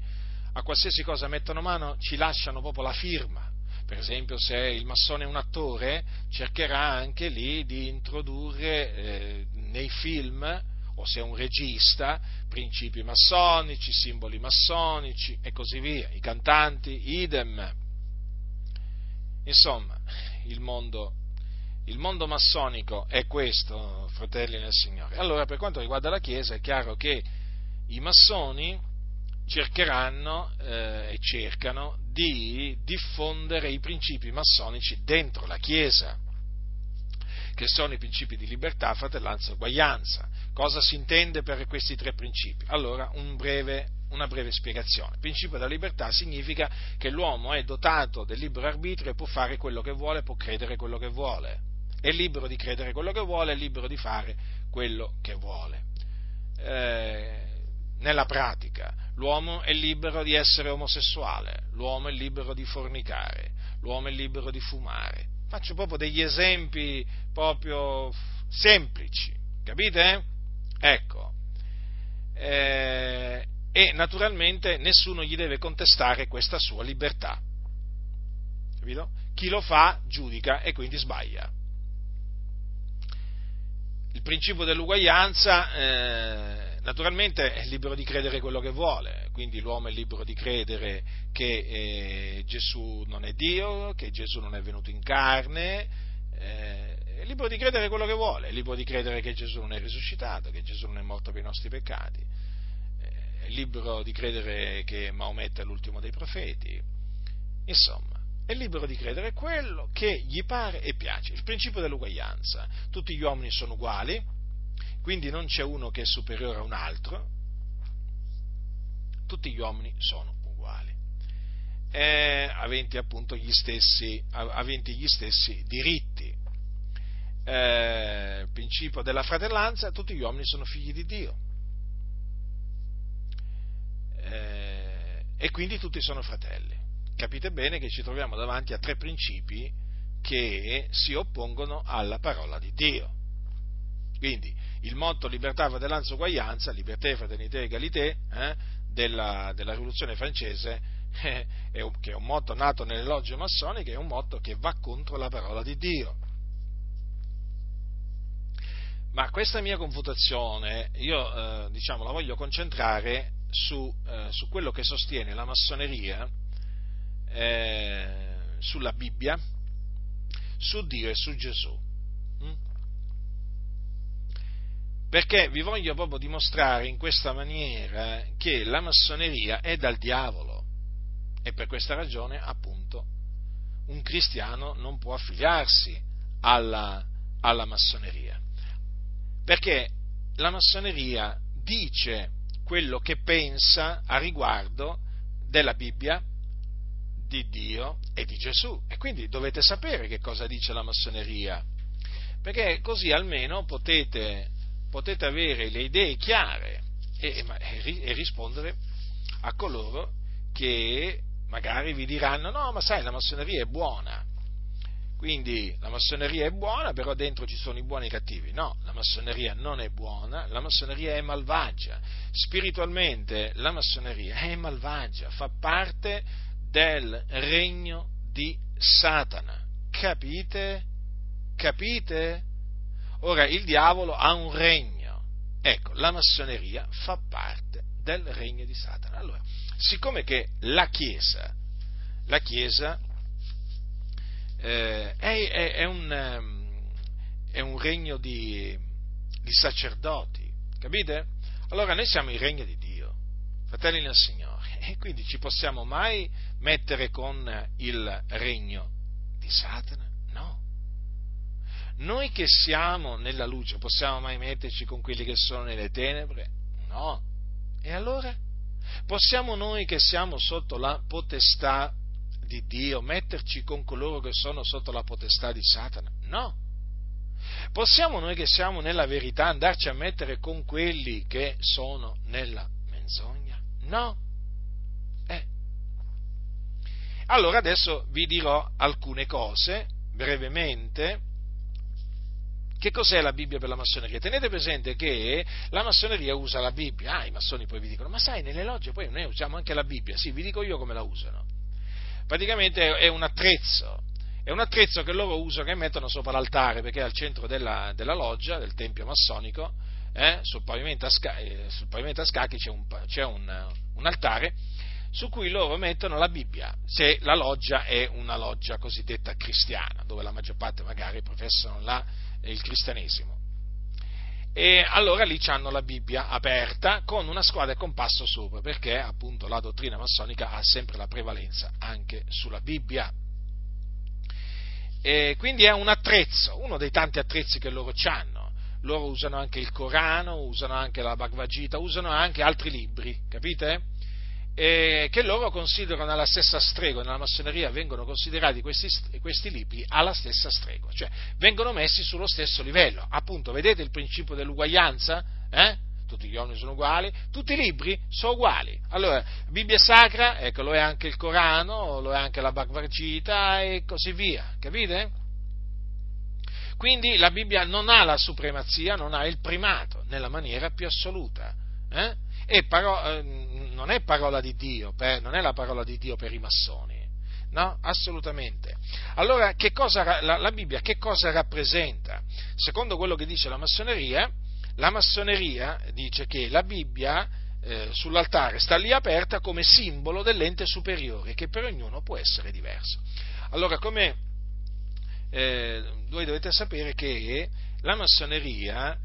a qualsiasi cosa mettono mano ci lasciano proprio la firma. Per esempio, se il massone è un attore, cercherà anche lì di introdurre nei film, o se è un regista, principi massonici, simboli massonici e così via. I cantanti, idem. Insomma, il mondo massonico è questo, fratelli nel Signore. Allora, per quanto riguarda la Chiesa, è chiaro che i massoni cercheranno e cercano di diffondere i principi massonici dentro la Chiesa, che sono i principi di libertà, fratellanza e uguaglianza. Cosa si intende per questi tre principi? Allora, una breve spiegazione. Il principio della libertà significa che l'uomo è dotato del libero arbitrio e può fare quello che vuole, può credere quello che vuole, è libero di credere quello che vuole, è libero di fare quello che vuole. Nella pratica, l'uomo è libero di essere omosessuale, l'uomo è libero di fornicare, l'uomo è libero di fumare. Faccio proprio degli esempi proprio semplici, capite? Ecco. E naturalmente nessuno gli deve contestare questa sua libertà, capito? Chi lo fa giudica e quindi sbaglia. Il principio dell'uguaglianza, naturalmente è libero di credere quello che vuole, quindi l'uomo è libero di credere che Gesù non è Dio, che Gesù non è venuto in carne, è libero di credere quello che vuole, è libero di credere che Gesù non è risuscitato, che Gesù non è morto per i nostri peccati, è libero di credere che Maometto è l'ultimo dei profeti, insomma. È libero di credere quello che gli pare e piace. Il principio dell'uguaglianza. Tutti gli uomini sono uguali, quindi non c'è uno che è superiore a un altro. Tutti gli uomini sono uguali, aventi appunto gli stessi diritti. Principio della fratellanza. Tutti gli uomini sono figli di Dio. E quindi tutti sono fratelli. Capite bene che ci troviamo davanti a tre principi che si oppongono alla parola di Dio. Quindi il motto libertà, fratellanza, uguaglianza, liberté, fraternité, égalité della rivoluzione francese, che è un motto nato nelle logge massoniche, è un motto che va contro la parola di Dio. Ma questa mia confutazione io la voglio concentrare su quello che sostiene la massoneria sulla Bibbia, su Dio e su Gesù, perché vi voglio proprio dimostrare in questa maniera che la massoneria è dal diavolo, e per questa ragione appunto un cristiano non può affiliarsi alla massoneria, perché la massoneria dice quello che pensa a riguardo della Bibbia, di Dio e di Gesù, e quindi dovete sapere che cosa dice la massoneria, perché così almeno potete avere le idee chiare e rispondere a coloro che magari vi diranno: no, ma sai, la massoneria è buona, Quindi la massoneria è buona, però dentro ci sono i buoni e i cattivi. No, la massoneria non è buona, la massoneria è malvagia. Spiritualmente la massoneria è malvagia, fa parte del regno di Satana. Capite? Capite? Ora, il diavolo ha un regno. Ecco, la massoneria fa parte del regno di Satana. Allora, siccome che la Chiesa è un regno di sacerdoti, capite? Allora noi siamo il regno di Dio, fratelli nel Signore, e quindi ci possiamo mai mettere con il regno di Satana? No. Noi che siamo nella luce possiamo mai metterci con quelli che sono nelle tenebre? No. E allora? Possiamo noi che siamo sotto la potestà di Dio metterci con coloro che sono sotto la potestà di Satana? No. Possiamo noi che siamo nella verità andarci a mettere con quelli che sono nella menzogna? No. Allora adesso vi dirò alcune cose brevemente. Che cos'è la Bibbia per la massoneria? Tenete presente che la massoneria usa la Bibbia. I massoni poi vi dicono: ma sai, nelle logge poi noi usiamo anche la Bibbia. Sì, vi dico io come la usano. Praticamente è un attrezzo che loro usano, che mettono sopra l'altare, perché al centro della loggia, del tempio massonico, sul pavimento a scacchi c'è un altare su cui loro mettono la Bibbia, se la loggia è una loggia cosiddetta cristiana, dove la maggior parte magari professano il cristianesimo. E allora lì hanno la Bibbia aperta con una squadra e compasso sopra, perché appunto la dottrina massonica ha sempre la prevalenza anche sulla Bibbia. E quindi è un attrezzo, uno dei tanti attrezzi che loro hanno. Loro usano anche il Corano, usano anche la Bhagavad Gita, usano anche altri libri, capite? E che loro considerano alla stessa stregua. Nella massoneria vengono considerati questi libri alla stessa stregua, cioè vengono messi sullo stesso livello. Appunto, vedete il principio dell'uguaglianza? Tutti gli uomini sono uguali, tutti i libri sono uguali. Allora, Bibbia sacra, ecco, lo è anche il Corano, lo è anche la Bhagavad Gita e così via, capite? Quindi la Bibbia non ha la supremazia, non ha il primato nella maniera più assoluta. Non è parola di Dio, non è la parola di Dio per i massoni, no? Assolutamente. Allora, che cosa la Bibbia che cosa rappresenta? Secondo quello che dice la massoneria dice che la Bibbia sull'altare sta lì aperta come simbolo dell'ente superiore, che per ognuno può essere diverso. Allora, come voi dovete sapere che la massoneria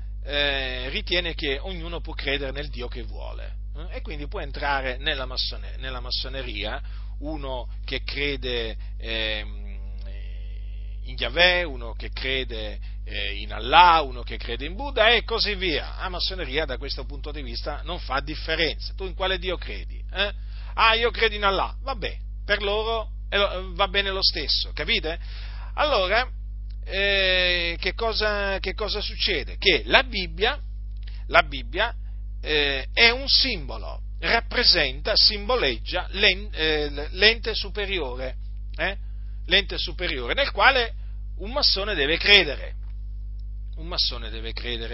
ritiene che ognuno può credere nel Dio che vuole, e quindi può entrare nella massoneria uno che crede in Yahweh, uno che crede in Allah, uno che crede in Buddha e così via. La massoneria da questo punto di vista non fa differenza. Tu in quale Dio credi? Io credo in Allah, vabbè, per loro va bene lo stesso, capite? Allora che cosa succede? Che la Bibbia è un simbolo, simboleggia l'ente superiore nel quale un massone deve credere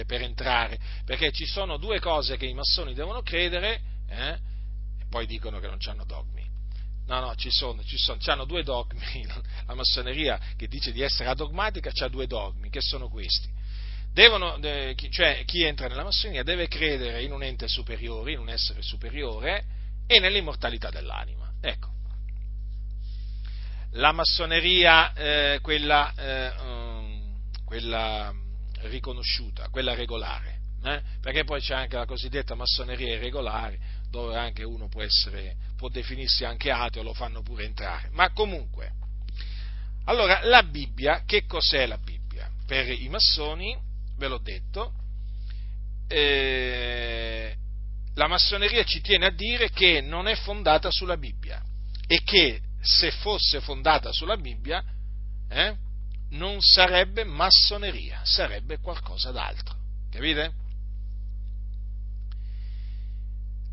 per entrare, perché ci sono due cose che i massoni devono credere, e poi dicono che non hanno dogmi. No, ci sono, c'hanno due dogmi. La massoneria, che dice di essere adogmatica, c'ha due dogmi, che sono questi. Cioè, chi entra nella massoneria deve credere in un ente superiore, in un essere superiore, e nell'immortalità dell'anima. Ecco. La massoneria, quella riconosciuta, quella regolare, perché poi c'è anche la cosiddetta massoneria irregolare, dove anche uno può definirsi anche ateo, lo fanno pure entrare. Ma comunque, allora, la Bibbia, che cos'è la Bibbia? Per i massoni, ve l'ho detto, la massoneria ci tiene a dire che non è fondata sulla Bibbia, e che se fosse fondata sulla Bibbia non sarebbe massoneria, sarebbe qualcosa d'altro, capite?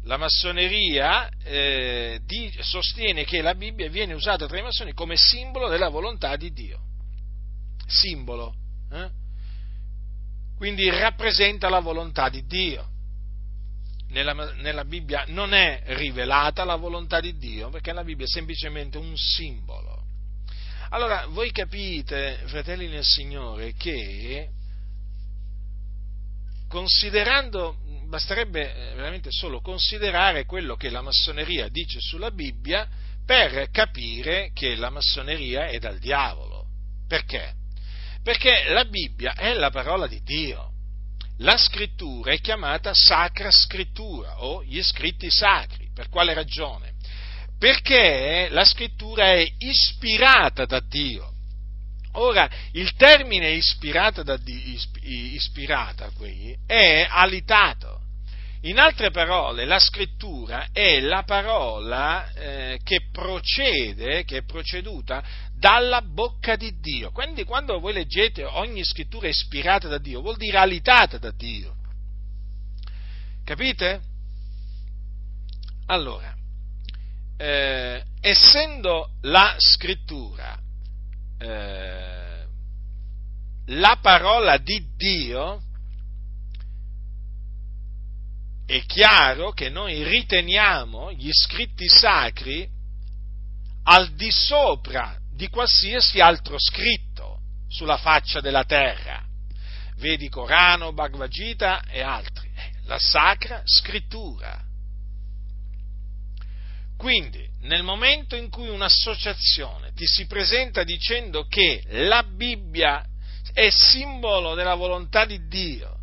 La massoneria sostiene che la Bibbia viene usata tra i massoni come simbolo della volontà di Dio. simbolo, quindi rappresenta la volontà di Dio. Nella Bibbia non è rivelata la volontà di Dio, perché la Bibbia è semplicemente un simbolo. Allora, voi capite, fratelli nel Signore, che considerando, basterebbe veramente solo considerare quello che la massoneria dice sulla Bibbia per capire che la massoneria è dal diavolo. Perché? Perché la Bibbia è la parola di Dio. La scrittura è chiamata Sacra Scrittura o gli scritti sacri. Per quale ragione? Perché la scrittura è ispirata da Dio. Ora, il termine ispirata da Dio, ispirata qui, è alitato. In altre parole, la scrittura è la parola che è proceduta dalla bocca di Dio. Quindi quando voi leggete ogni scrittura ispirata da Dio, vuol dire alitata da Dio. Capite? Allora, essendo la scrittura la parola di Dio, è chiaro che noi riteniamo gli scritti sacri al di sopra di qualsiasi altro scritto sulla faccia della terra. Vedi Corano, Bhagavad Gita e altri. La Sacra Scrittura. Quindi, nel momento in cui un'associazione ti si presenta dicendo che la Bibbia è simbolo della volontà di Dio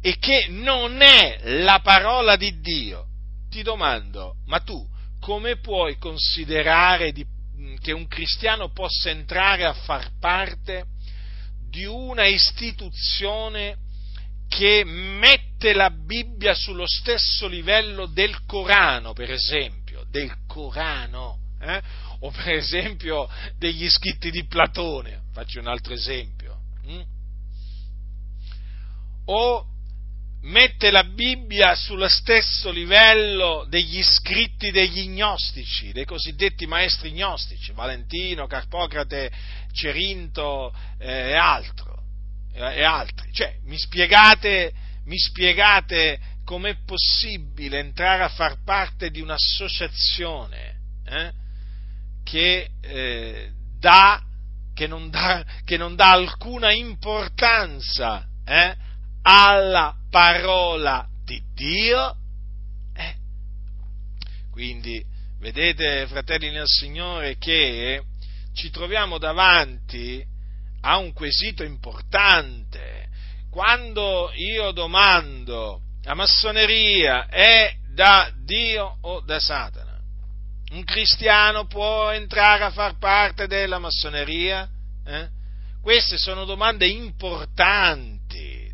e che non è la parola di Dio, ti domando, ma tu come puoi considerare che un cristiano possa entrare a far parte di una istituzione che mette la Bibbia sullo stesso livello del Corano, per esempio, o per esempio degli scritti di Platone, faccio un altro esempio, o mette la Bibbia sullo stesso livello degli scritti degli gnostici, dei cosiddetti maestri gnostici, Valentino, Carpocrate, Cerinto e altri. Cioè, mi spiegate com'è possibile entrare a far parte di un'associazione che non dà alcuna importanza alla parola di Dio? Quindi, vedete, fratelli nel Signore, che ci troviamo davanti a un quesito importante. Quando io domando, la massoneria è da Dio o da Satana? Un cristiano può entrare a far parte della massoneria? Queste sono domande importanti.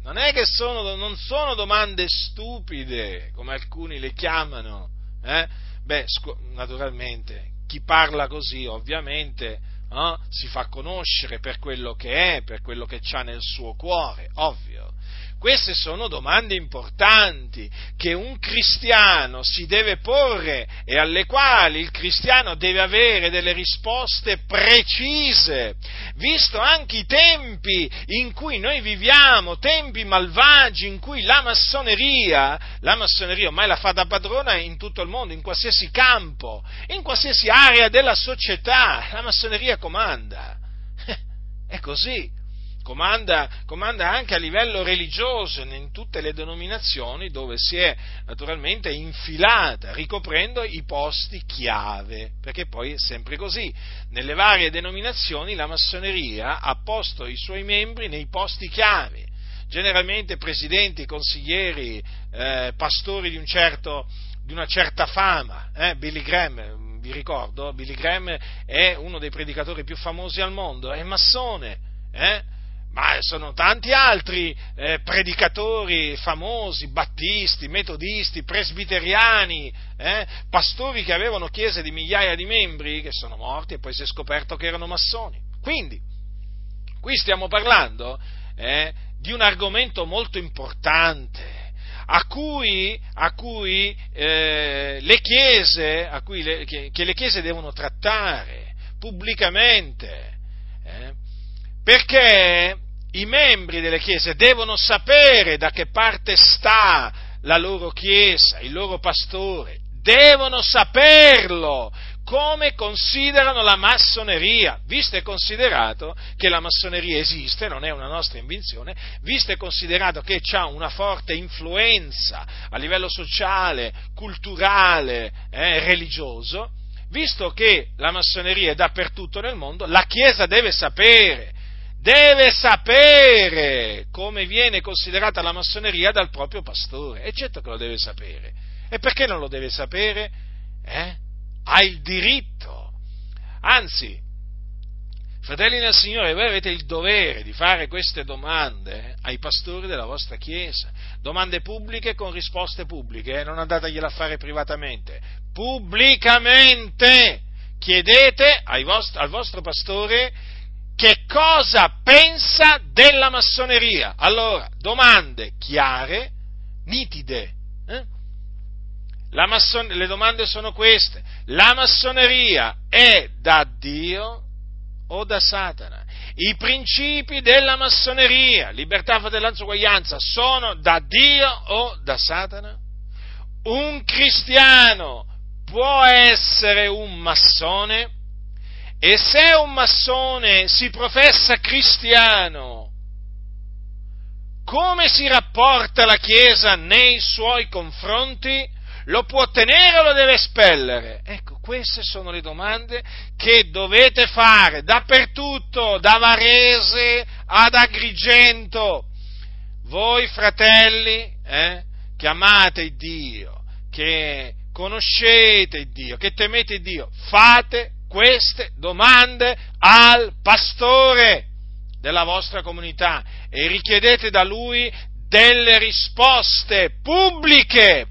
Non è che non sono domande stupide, come alcuni le chiamano. Naturalmente, chi parla così ovviamente si fa conoscere per quello che è, per quello che c'ha nel suo cuore, ovvio. Queste sono domande importanti che un cristiano si deve porre e alle quali il cristiano deve avere delle risposte precise, visto anche i tempi in cui noi viviamo, tempi malvagi in cui la massoneria ormai la fa da padrona in tutto il mondo, in qualsiasi campo, in qualsiasi area della società, la massoneria comanda. È così. Comanda anche a livello religioso in tutte le denominazioni dove si è naturalmente infilata, ricoprendo i posti chiave, perché poi è sempre così. Nelle varie denominazioni la massoneria ha posto i suoi membri nei posti chiave, generalmente presidenti, consiglieri, pastori di una certa fama. Billy Graham, vi ricordo, Billy Graham è uno dei predicatori più famosi al mondo, è massone, ma sono tanti altri predicatori famosi, battisti, metodisti, presbiteriani, pastori che avevano chiese di migliaia di membri che sono morti e poi si è scoperto che erano massoni. Quindi, qui stiamo parlando di un argomento molto importante a cui le chiese devono trattare pubblicamente. perché i membri delle chiese devono sapere da che parte sta la loro chiesa, il loro pastore, devono saperlo, come considerano la massoneria, visto e considerato che la massoneria esiste, non è una nostra invenzione, visto e considerato che ha una forte influenza a livello sociale, culturale, religioso, visto che la massoneria è dappertutto nel mondo, la Chiesa deve sapere come viene considerata la massoneria dal proprio pastore, è certo che lo deve sapere, e perché non lo deve sapere? Ha il diritto, anzi, fratelli nel Signore, voi avete il dovere di fare queste domande ai pastori della vostra Chiesa, domande pubbliche con risposte pubbliche, non andategliela a fare privatamente, pubblicamente chiedete al vostro pastore che cosa pensa della massoneria, allora, domande chiare, nitide, le domande sono queste: la massoneria è da Dio o da Satana? I principi della massoneria, libertà, fratellanza, uguaglianza, sono da Dio o da Satana? Un cristiano può essere un massone? E se un massone si professa cristiano, come si rapporta la Chiesa nei suoi confronti? Lo può tenere o lo deve espellere? Ecco, queste sono le domande che dovete fare dappertutto, da Varese ad Agrigento. Voi fratelli, che amate Dio, che conoscete Dio, che temete Dio, fate queste domande al pastore della vostra comunità e richiedete da lui delle risposte pubbliche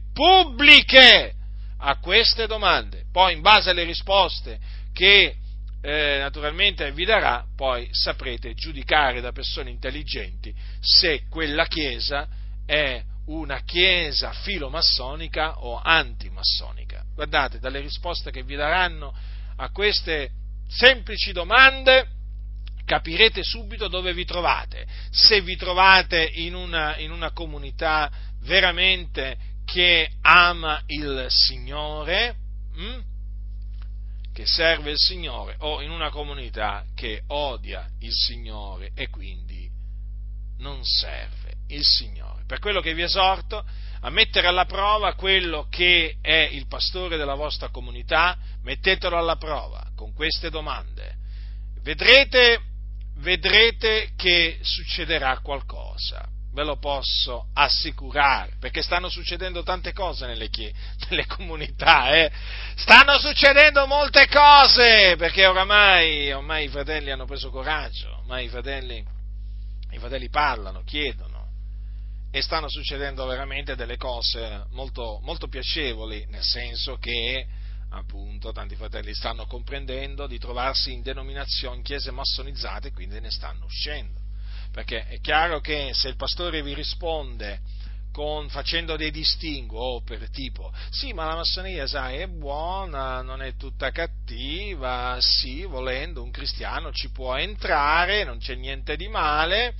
a queste domande, poi in base alle risposte che naturalmente vi darà, poi saprete giudicare da persone intelligenti se quella chiesa è una chiesa filomassonica o antimassonica. Guardate, dalle risposte che vi daranno a queste semplici domande capirete subito dove vi trovate, se vi trovate in una comunità veramente che ama il Signore, che serve il Signore, o in una comunità che odia il Signore e quindi non serve il Signore. Per quello che vi esorto a mettere alla prova quello che è il pastore della vostra comunità, mettetelo alla prova con queste domande. Vedrete che succederà qualcosa. Ve lo posso assicurare, perché stanno succedendo tante cose nelle comunità, stanno succedendo molte cose, perché ormai i fratelli hanno preso coraggio, ormai i fratelli parlano, chiedono, e stanno succedendo veramente delle cose molto, molto piacevoli, nel senso che appunto tanti fratelli stanno comprendendo di trovarsi in denominazioni, chiese massonizzate, quindi ne stanno uscendo. Perché è chiaro che se il pastore vi risponde facendo dei distinguo per tipo, sì, ma la massoneria, sai, è buona, non è tutta cattiva, sì, volendo un cristiano ci può entrare, non c'è niente di male,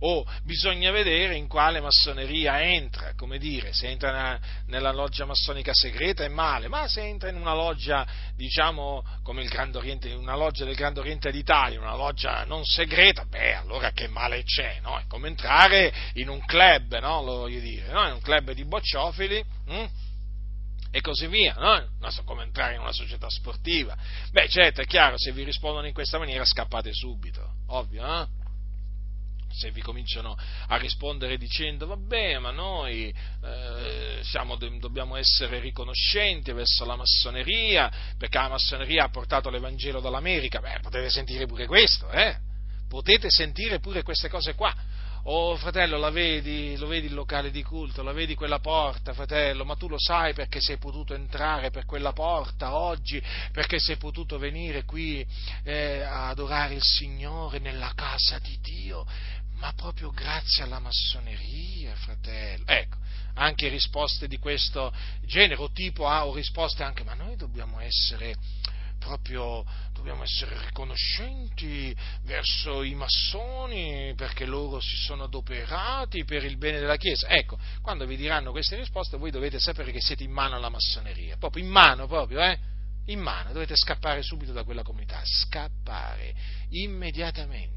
o bisogna vedere in quale massoneria entra, come dire, se entra nella loggia massonica segreta è male, ma se entra in una loggia, diciamo, come il Grande Oriente, una loggia del Grande Oriente d'Italia, una loggia non segreta, beh, allora che male c'è, no? È come entrare in un club, no? Lo voglio dire, no? In un club di bocciofili, e così via, no? Non so, come entrare in una società sportiva. Beh, certo, è chiaro, se vi rispondono in questa maniera scappate subito, ovvio, no? Se vi cominciano a rispondere dicendo vabbè, ma noi dobbiamo essere riconoscenti verso la massoneria, perché la massoneria ha portato l'Evangelo dall'America, beh, potete sentire pure questo, potete sentire pure queste cose qua. Oh fratello, lo vedi il locale di culto, la vedi quella porta, fratello, ma tu lo sai perché sei potuto entrare per quella porta oggi, perché sei potuto venire qui a adorare il Signore nella casa di Dio, ma proprio grazie alla massoneria, fratello. Ecco, anche risposte di questo genere, o risposte anche, ma noi dobbiamo essere proprio dobbiamo essere riconoscenti verso i massoni perché loro si sono adoperati per il bene della Chiesa. Ecco, quando vi diranno queste risposte voi dovete sapere che siete in mano alla massoneria, proprio in mano, proprio, in mano, dovete scappare subito da quella comunità, scappare immediatamente.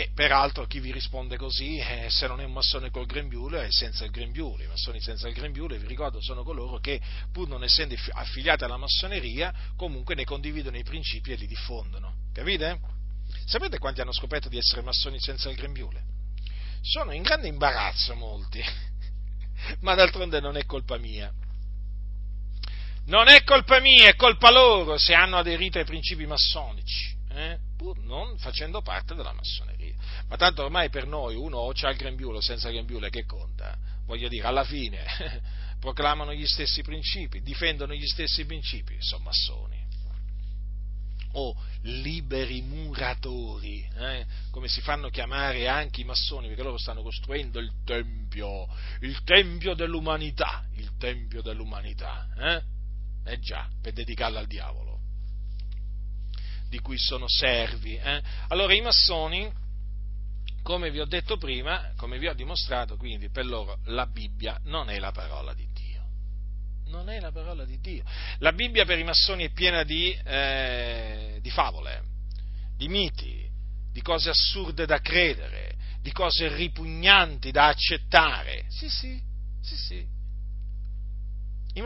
E peraltro chi vi risponde così, se non è un massone col grembiule, è senza il grembiule. I massoni senza il grembiule, vi ricordo, sono coloro che, pur non essendo affiliati alla massoneria, comunque ne condividono i principi e li diffondono. Capite? Sapete quanti hanno scoperto di essere massoni senza il grembiule? Sono in grande imbarazzo molti, ma d'altronde non è colpa mia. Non è colpa mia, è colpa loro se hanno aderito ai principi massonici. Pur non facendo parte della massoneria, ma tanto ormai per noi uno o c'ha il grembiule o senza grembiule che conta, voglio dire, alla fine proclamano gli stessi principi, difendono gli stessi principi, sono massoni o liberi muratori, come si fanno chiamare anche i massoni, perché loro stanno costruendo il tempio dell'umanità, eh già, per dedicarla al diavolo, di cui sono servi. Allora i massoni, come vi ho detto prima, come vi ho dimostrato, quindi per loro la Bibbia non è la parola di Dio. Non è la parola di Dio. La Bibbia per i massoni è piena di favole, di miti, di cose assurde da credere, di cose ripugnanti da accettare. Sì. I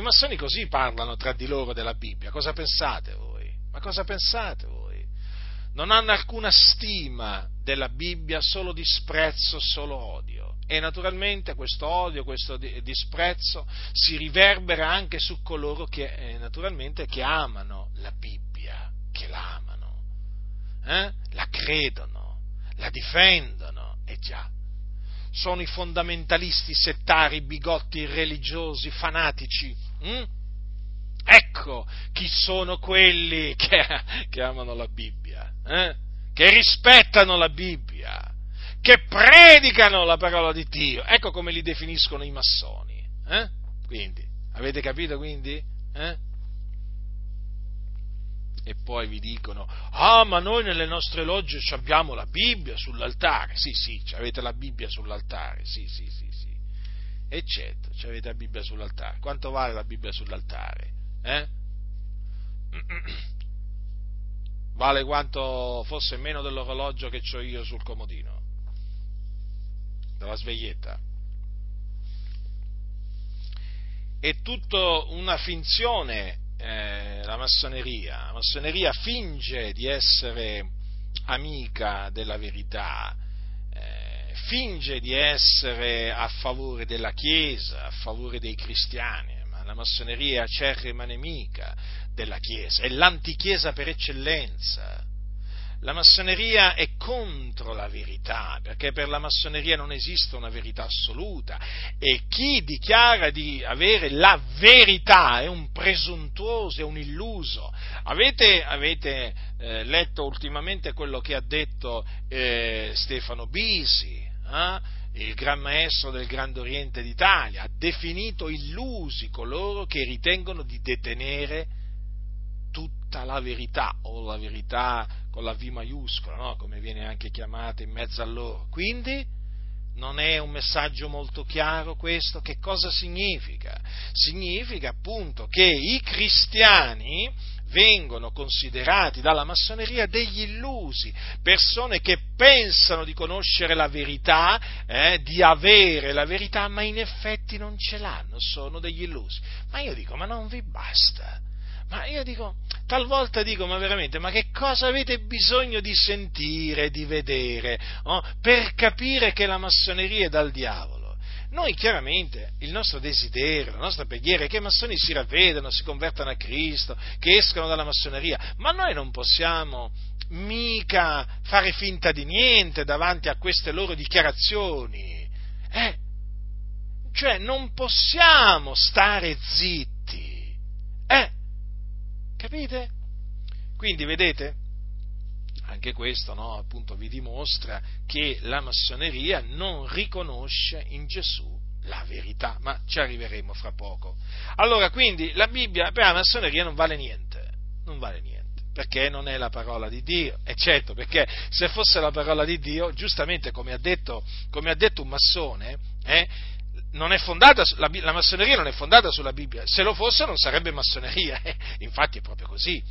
massoni così parlano tra di loro della Bibbia. Cosa pensate voi? Ma cosa pensate voi? Non hanno alcuna stima della Bibbia, solo disprezzo, solo odio. E naturalmente questo odio, questo disprezzo si riverbera anche su coloro che naturalmente che amano la Bibbia, che la amano, la credono, la difendono, e già. Sono i fondamentalisti settari, bigotti, religiosi, fanatici, Ecco chi sono quelli che amano la Bibbia, che rispettano la Bibbia, che predicano la parola di Dio. Ecco come li definiscono i massoni. Quindi, avete capito quindi? E poi vi dicono: ah, ma noi nelle nostre logge abbiamo la Bibbia sull'altare. Sì, avete la Bibbia sull'altare, sì. Eccetera, avete la Bibbia sull'altare. Quanto vale la Bibbia sull'altare? Vale quanto fosse meno dell'orologio che ho io sul comodino della sveglietta. È tutto una finzione, la massoneria finge di essere amica della verità, finge di essere a favore della Chiesa, a favore dei cristiani. La massoneria è acerrima nemica della Chiesa, è l'antichiesa per eccellenza. La massoneria è contro la verità, perché per la massoneria non esiste una verità assoluta, e chi dichiara di avere la verità è un presuntuoso, è un illuso. Avete letto ultimamente quello che ha detto Stefano Bisi, il gran maestro del Grande Oriente d'Italia? Ha definito illusi coloro che ritengono di detenere tutta la verità, o la verità con la V maiuscola, no? Come viene anche chiamata in mezzo a loro. Quindi non è un messaggio molto chiaro questo? Che cosa significa? Significa appunto che i cristiani vengono considerati dalla massoneria degli illusi, persone che pensano di conoscere la verità, di avere la verità, ma in effetti non ce l'hanno, sono degli illusi. Ma io dico, ma non vi basta? Ma io dico, talvolta dico, ma veramente, ma che cosa avete bisogno di sentire, di vedere, per capire che la massoneria è dal diavolo? Noi chiaramente, il nostro desiderio, la nostra preghiera è che i massoni si ravvedano, si convertano a Cristo, che escano dalla massoneria, ma noi non possiamo mica fare finta di niente davanti a queste loro dichiarazioni, cioè non possiamo stare zitti, capite? Quindi vedete? Anche questo, no, appunto vi dimostra che la massoneria non riconosce in Gesù la verità, ma ci arriveremo fra poco. Allora, quindi, la Bibbia per la massoneria non vale niente, non vale niente, perché non è la parola di Dio, eccetto, perché se fosse la parola di Dio, giustamente, come ha detto un massone, non è fondata, la massoneria non è fondata sulla Bibbia, se lo fosse non sarebbe massoneria, infatti è proprio così,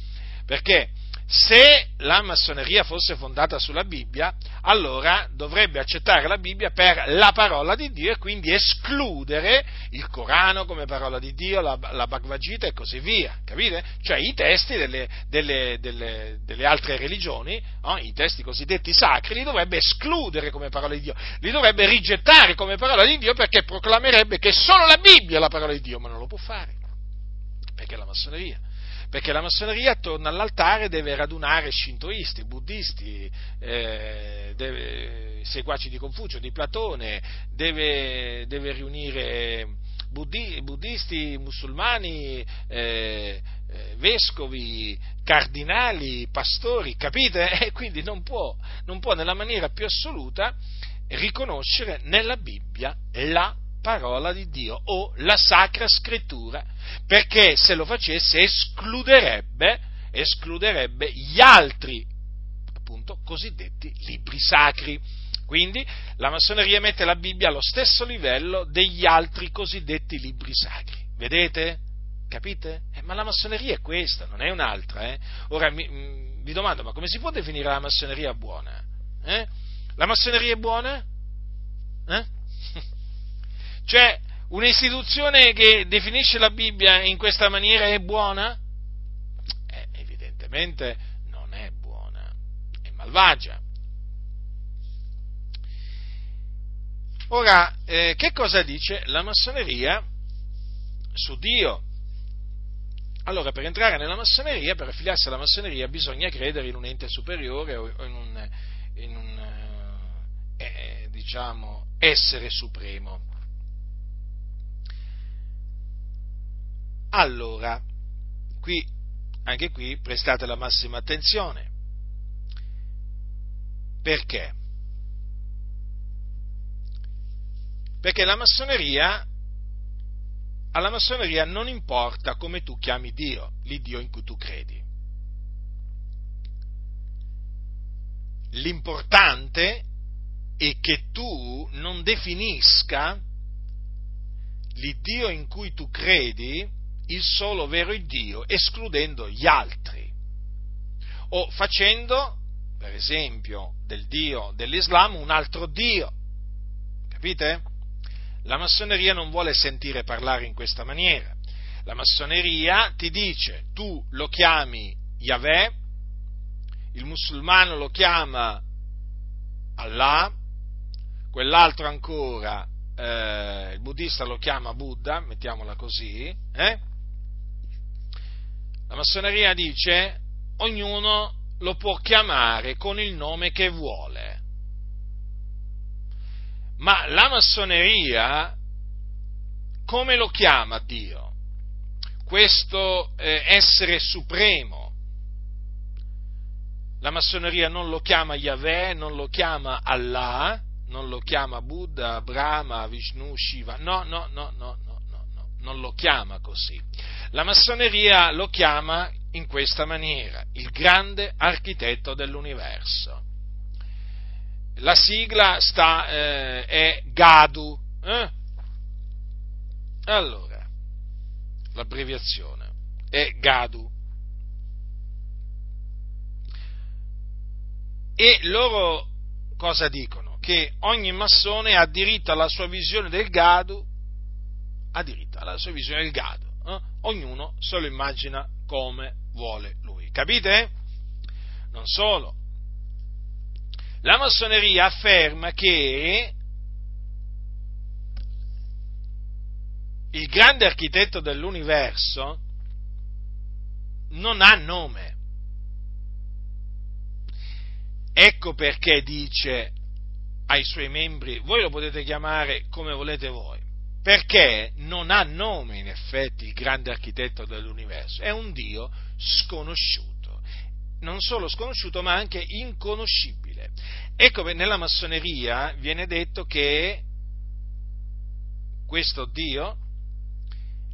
perché se la massoneria fosse fondata sulla Bibbia, allora dovrebbe accettare la Bibbia per la parola di Dio e quindi escludere il Corano come parola di Dio, la Bhagavad Gita e così via, capite? Cioè i testi delle altre religioni, i testi cosiddetti sacri, li dovrebbe escludere come parola di Dio, li dovrebbe rigettare come parola di Dio perché proclamerebbe che solo la Bibbia è la parola di Dio, ma non lo può fare, perché è la massoneria. Perché la massoneria attorno all'altare deve radunare shintoisti, buddisti, seguaci di Confucio, di Platone, deve riunire buddisti, musulmani, vescovi, cardinali, pastori, capite? E quindi non può nella maniera più assoluta riconoscere nella Bibbia la parola di Dio o la Sacra Scrittura, perché se lo facesse escluderebbe gli altri, appunto, cosiddetti libri sacri. Quindi la massoneria mette la Bibbia allo stesso livello degli altri cosiddetti libri sacri. Vedete? Capite? Ma la massoneria è questa, non è un'altra. Ora vi domando, ma come si può definire la massoneria buona? La massoneria è buona? Cioè, un'istituzione che definisce la Bibbia in questa maniera è buona? Evidentemente non è buona, è malvagia. Ora, che cosa dice la massoneria su Dio? Allora, per entrare nella massoneria, per affiliarsi alla massoneria, bisogna credere in un ente superiore o in un essere supremo. Allora, anche qui prestate la massima attenzione, perché? Perché alla massoneria non importa come tu chiami Dio, l'Iddio in cui tu credi. L'importante è che tu non definisca l'Iddio in cui tu credi il solo vero Dio, escludendo gli altri, o facendo, per esempio, del Dio dell'Islam un altro Dio, capite? La massoneria non vuole sentire parlare in questa maniera. La massoneria ti dice, tu lo chiami Yahweh, il musulmano lo chiama Allah, quell'altro ancora, il buddista lo chiama Buddha, mettiamola così, La massoneria dice, ognuno lo può chiamare con il nome che vuole, ma la massoneria come lo chiama Dio? Questo essere supremo, la massoneria non lo chiama Yahweh, non lo chiama Allah, non lo chiama Buddha, Brahma, Vishnu, Shiva, no, non lo chiama così. La massoneria lo chiama in questa maniera, il grande architetto dell'universo. La sigla è GADU. Allora, l'abbreviazione è GADU. E loro cosa dicono? Che ogni massone ha diritto alla sua visione del GADU, Ognuno se lo immagina come vuole lui, capite? Non solo, la massoneria afferma che il grande architetto dell'universo non ha nome. Ecco perché dice ai suoi membri, voi lo potete chiamare come volete voi, perché non ha nome in effetti il grande architetto dell'universo, è un Dio sconosciuto, non solo sconosciuto ma anche inconoscibile. Ecco, nella massoneria viene detto che questo Dio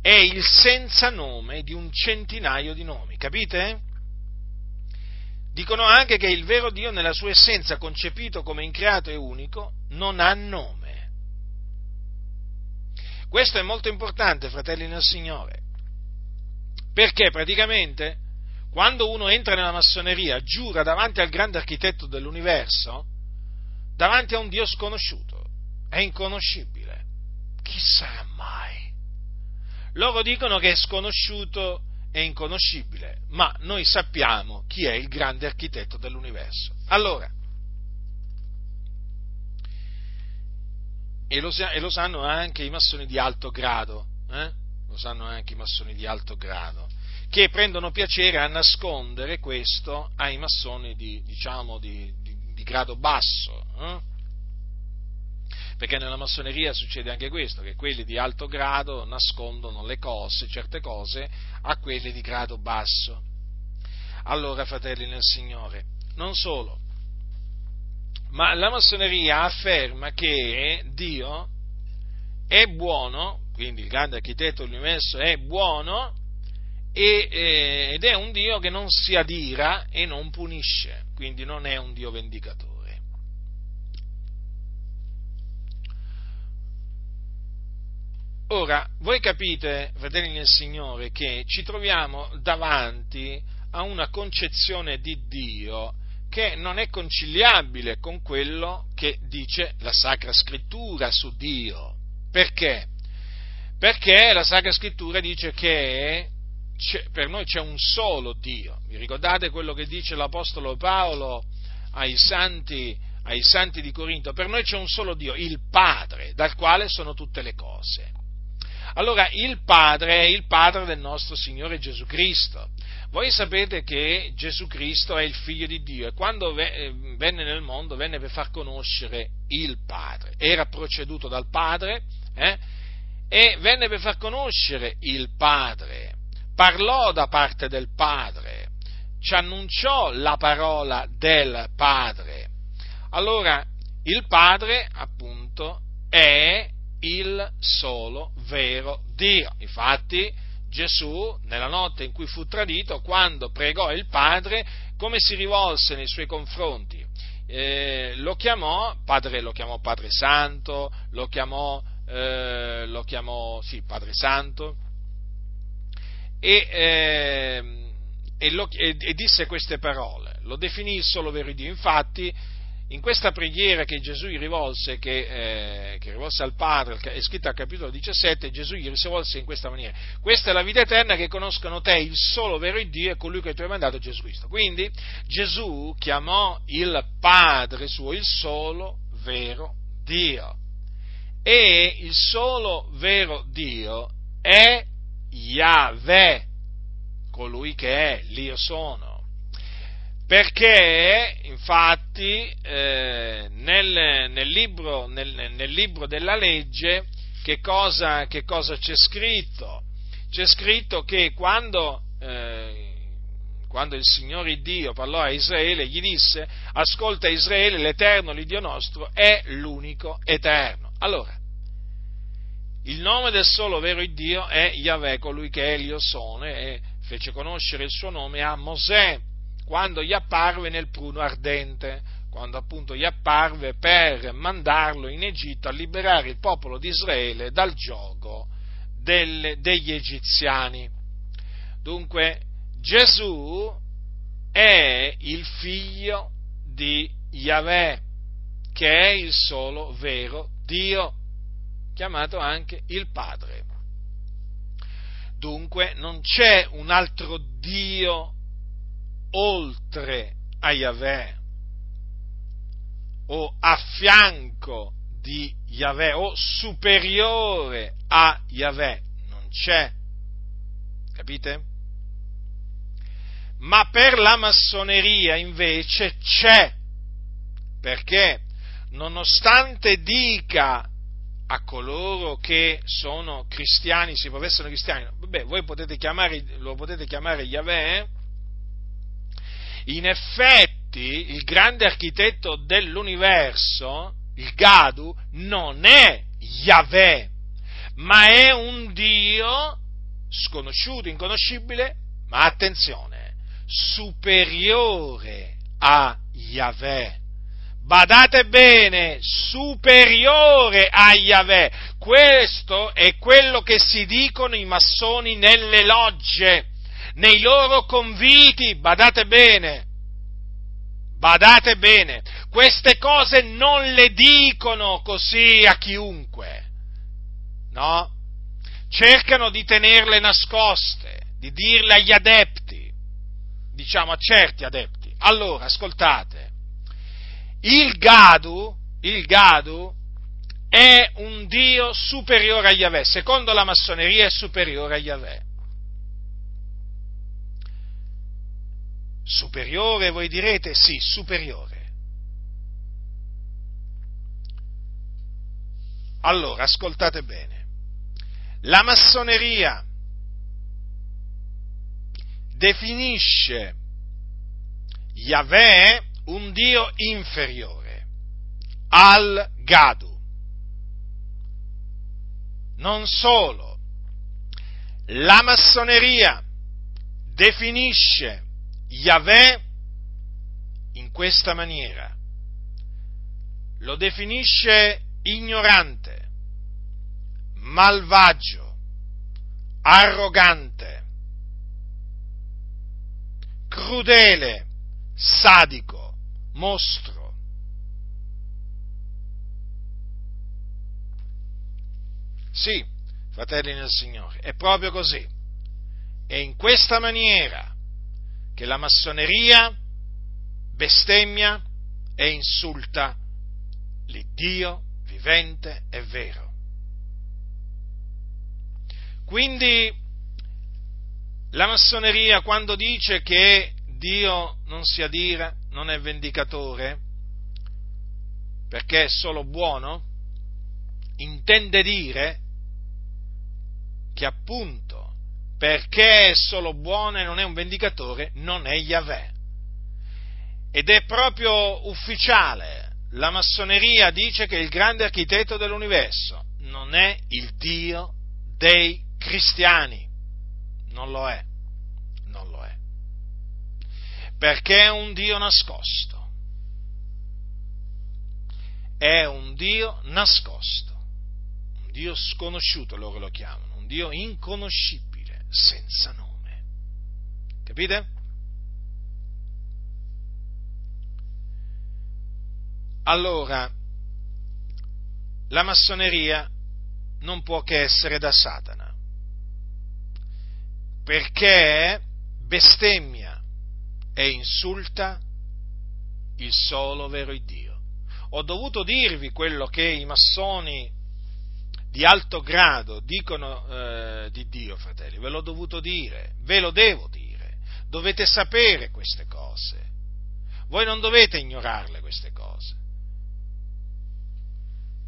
è il senza nome di un centinaio di nomi, capite? Dicono anche che il vero Dio nella sua essenza, concepito come increato e unico, non ha nome. Questo è molto importante, fratelli nel Signore, perché praticamente quando uno entra nella massoneria giura davanti al grande architetto dell'universo, davanti a un Dio sconosciuto, è inconoscibile. Chi sarà mai? Loro dicono che è sconosciuto e inconoscibile, ma noi sappiamo chi è il grande architetto dell'universo. Allora, e lo sanno anche i massoni di alto grado, lo sanno anche i massoni di alto grado, che prendono piacere a nascondere questo ai massoni di grado basso, perché nella massoneria succede anche questo, che quelli di alto grado nascondono le cose, certe cose, a quelli di grado basso. Allora, fratelli nel Signore, non solo, ma la massoneria afferma che Dio è buono, quindi il grande architetto dell'universo è buono ed è un Dio che non si adira e non punisce, quindi non è un Dio vendicatore. Ora, voi capite, fratelli nel Signore, che ci troviamo davanti a una concezione di Dio che non è conciliabile con quello che dice la Sacra Scrittura su Dio. Perché? Perché la Sacra Scrittura dice che per noi c'è un solo Dio. Vi ricordate quello che dice l'Apostolo Paolo ai santi di Corinto? Per noi c'è un solo Dio, il Padre, dal quale sono tutte le cose. Allora, il Padre è il Padre del nostro Signore Gesù Cristo. Voi sapete che Gesù Cristo è il Figlio di Dio e quando venne nel mondo venne per far conoscere il Padre, era proceduto dal Padre e venne per far conoscere il Padre, parlò da parte del Padre, ci annunciò la parola del Padre. Allora, il Padre, appunto, è il solo vero Dio. Infatti Gesù, nella notte in cui fu tradito, quando pregò il Padre, come si rivolse nei suoi confronti? Lo chiamò Padre Santo, lo chiamò Padre Santo, e disse queste parole, lo definì il solo vero Dio. Infatti, in questa preghiera che Gesù gli rivolse, che rivolse al Padre, è scritta al capitolo 17, Gesù gli rivolse in questa maniera: questa è la vita eterna, che conoscano te, il solo vero Dio, e colui che tu hai mandato, Gesù Cristo. Quindi Gesù chiamò il Padre suo il solo vero Dio, e il solo vero Dio è Yahweh, colui che è l'Io sono. Perché, infatti, nel libro della legge che cosa c'è scritto? C'è scritto che quando il Signore Dio parlò a Israele, gli disse: ascolta Israele, l'Eterno, l'Iddio nostro, è l'unico eterno. Allora, il nome del solo vero Dio è Yahweh, colui che è l'Io sono, e fece conoscere il suo nome a Mosè, quando gli apparve nel pruno ardente, quando appunto gli apparve per mandarlo in Egitto a liberare il popolo di Israele dal giogo degli egiziani. Dunque, Gesù è il figlio di Yahweh, che è il solo vero Dio, chiamato anche il Padre. Dunque, non c'è un altro Dio oltre a Yahweh, o a fianco di Yahweh, o superiore a Yahweh, non c'è, capite? Ma per la massoneria invece c'è, perché nonostante dica a coloro che sono cristiani, si professano cristiani, voi lo potete chiamare Yahweh. In effetti il grande architetto dell'universo, il GADU, non è Yahweh, ma è un Dio sconosciuto, inconoscibile, ma attenzione, superiore a Yahweh. Badate bene, superiore a Yahweh. Questo è quello che si dicono i massoni nelle logge, nei loro conviti, badate bene. Badate bene, queste cose non le dicono così a chiunque, no? Cercano di tenerle nascoste, di dirle agli adepti, diciamo a certi adepti. Allora, ascoltate, il GADU è un Dio superiore a Yahweh, secondo la massoneria è superiore a Yahweh. Superiore, voi direte? Sì, superiore. Allora, ascoltate bene. La massoneria definisce Yahweh un Dio inferiore al Gadu. Non solo. La massoneria definisce Yahweh in questa maniera, lo definisce ignorante, malvagio, arrogante, crudele, sadico, mostro. Sì, fratelli nel Signore, è proprio così. E in questa maniera che la massoneria bestemmia e insulta l'Iddio vivente e vero. Quindi la massoneria, quando dice che Dio non si adira, non è vendicatore, perché è solo buono, intende dire che appunto perché è solo buono e non è un vendicatore, non è Yahweh. Ed è proprio ufficiale, la massoneria dice che il grande architetto dell'universo non è il Dio dei cristiani, non lo è, perché è un Dio nascosto, un Dio sconosciuto loro lo chiamano, un Dio inconoscibile, senza nome, capite? Allora, la massoneria non può che essere da Satana, perché bestemmia e insulta il solo vero Dio. Ho dovuto dirvi quello che i massoni di alto grado dicono di Dio, fratelli, ve l'ho dovuto dire, ve lo devo dire, dovete sapere queste cose, voi non dovete ignorarle queste cose,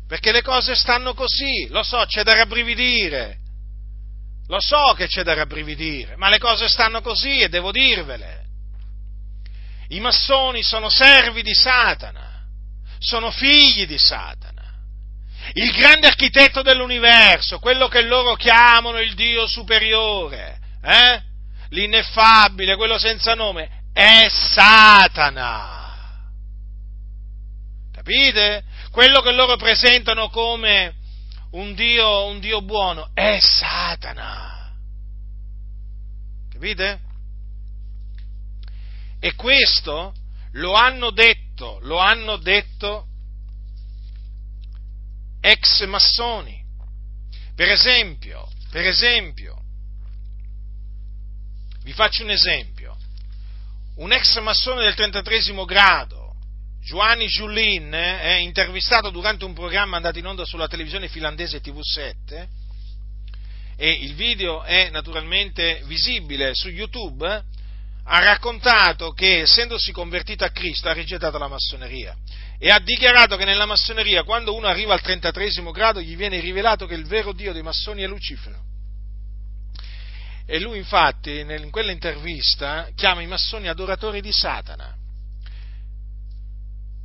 perché le cose stanno così, lo so, c'è da rabbrividire, lo so che c'è da rabbrividire, ma le cose stanno così e devo dirvele. I massoni sono servi di Satana, sono figli di Satana. Il grande architetto dell'universo, quello che loro chiamano il Dio superiore, l'ineffabile, quello senza nome, è Satana. Capite? Quello che loro presentano come un Dio buono, è Satana. Capite? E questo lo hanno detto ex massoni, per esempio, vi faccio un esempio, un ex massone del 33° grado, Giovanni Giuliani, intervistato durante un programma andato in onda sulla televisione finlandese TV7, e il video è naturalmente visibile su YouTube, ha raccontato che, essendosi convertito a Cristo, ha rigettato la massoneria. E ha dichiarato che nella massoneria, quando uno arriva al 33° grado, gli viene rivelato che il vero Dio dei massoni è Lucifero. E lui, infatti, in quell'intervista chiama i massoni adoratori di Satana.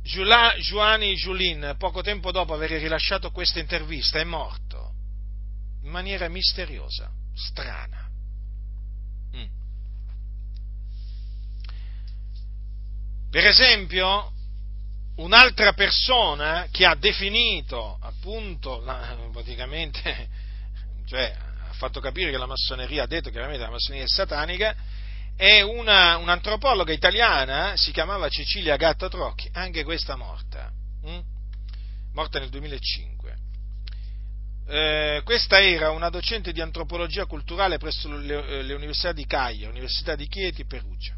Giovanni Giulin, poco tempo dopo aver rilasciato questa intervista, è morto. in maniera misteriosa, strana. Per esempio, un'altra persona che ha definito, appunto, praticamente, cioè ha fatto capire che la massoneria, ha detto chiaramente che la massoneria è satanica, è un'antropologa italiana, si chiamava Cecilia Gatta Trocchi, anche questa morta, morta nel 2005. Questa era una docente di antropologia culturale presso le università di Cagliari, Università di Chieti e Perugia.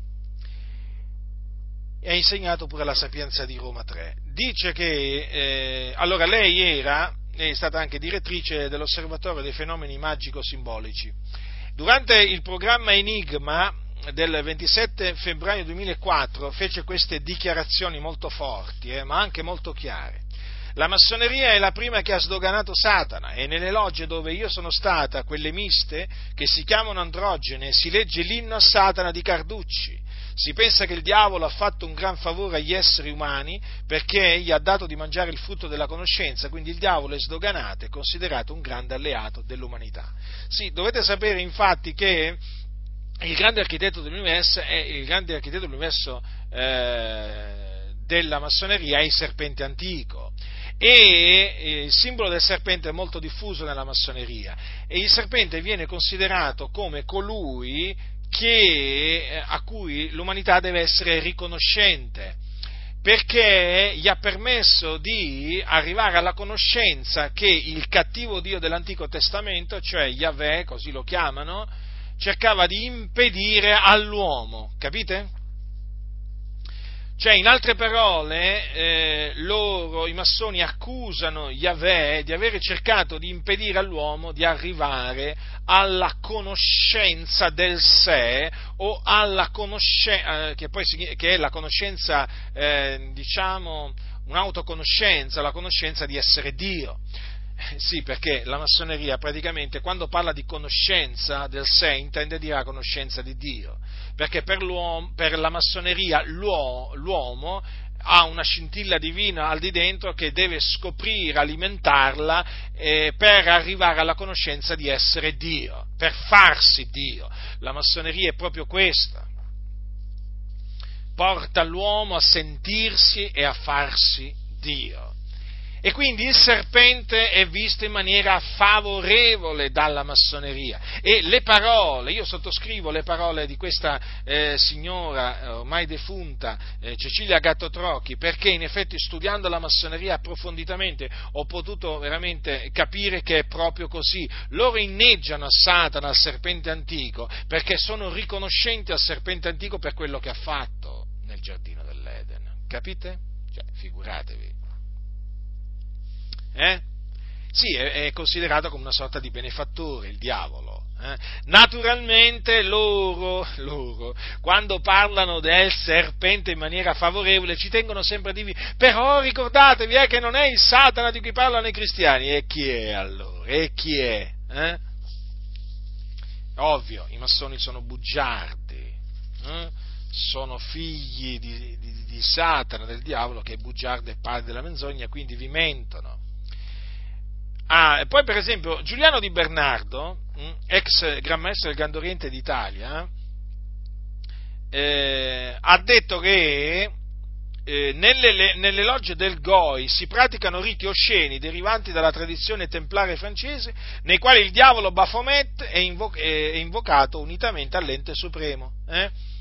E ha insegnato pure alla Sapienza di Roma 3. Dice che, allora, lei è stata anche direttrice dell'Osservatorio dei fenomeni magico-simbolici. Durante il programma Enigma del 27 febbraio 2004 fece queste dichiarazioni molto forti, ma anche molto chiare. La massoneria è la prima che ha sdoganato Satana, e nelle logge dove io sono stata, quelle miste, che si chiamano androgene, si legge l'inno a Satana di Carducci. Si pensa che il diavolo ha fatto un gran favore agli esseri umani perché gli ha dato di mangiare il frutto della conoscenza, quindi il diavolo è sdoganato e considerato un grande alleato dell'umanità. Sì, dovete sapere infatti che il grande architetto dell'universo della massoneria è il serpente antico, e il simbolo del serpente è molto diffuso nella massoneria, e il serpente viene considerato come colui a cui l'umanità deve essere riconoscente, perché gli ha permesso di arrivare alla conoscenza che il cattivo Dio dell'Antico Testamento, cioè Yahweh, così lo chiamano, cercava di impedire all'uomo, capite? Cioè, in altre parole, i massoni accusano Yahweh di avere cercato di impedire all'uomo di arrivare alla conoscenza del sé, o alla conoscenza, che è la conoscenza, diciamo, un'autoconoscenza, la conoscenza di essere Dio. Sì, perché la massoneria praticamente quando parla di conoscenza del sé intende dire la conoscenza di Dio, perché per la massoneria l'uomo ha una scintilla divina al di dentro che deve scoprire, alimentarla, per arrivare alla conoscenza di essere Dio, per farsi Dio. La massoneria è proprio questa, porta l'uomo a sentirsi e a farsi Dio. E quindi il serpente è visto in maniera favorevole dalla massoneria, e le parole, io sottoscrivo le parole di questa signora ormai defunta, Cecilia Gatto Trocchi, perché in effetti, studiando la massoneria approfonditamente, ho potuto veramente capire che è proprio così. Loro inneggiano a Satana, al serpente antico, perché sono riconoscenti al serpente antico per quello che ha fatto nel giardino dell'Eden, capite? Cioè, figuratevi. Sì, è considerato come una sorta di benefattore il diavolo. Naturalmente loro, quando parlano del serpente in maniera favorevole, ci tengono sempre a dirvi: però ricordatevi che non è il Satana di cui parlano i cristiani. E chi è allora? E chi è? Ovvio, i massoni sono bugiardi, sono figli di Satana, del diavolo, che è bugiardo e padre della menzogna, quindi vi mentono. Ah, e poi per esempio Giuliano Di Bernardo, ex Gran Maestro del Grande Oriente d'Italia, ha detto che nelle logge del Goi si praticano riti osceni derivanti dalla tradizione templare francese, nei quali il diavolo Baphomet è invocato unitamente all'ente supremo.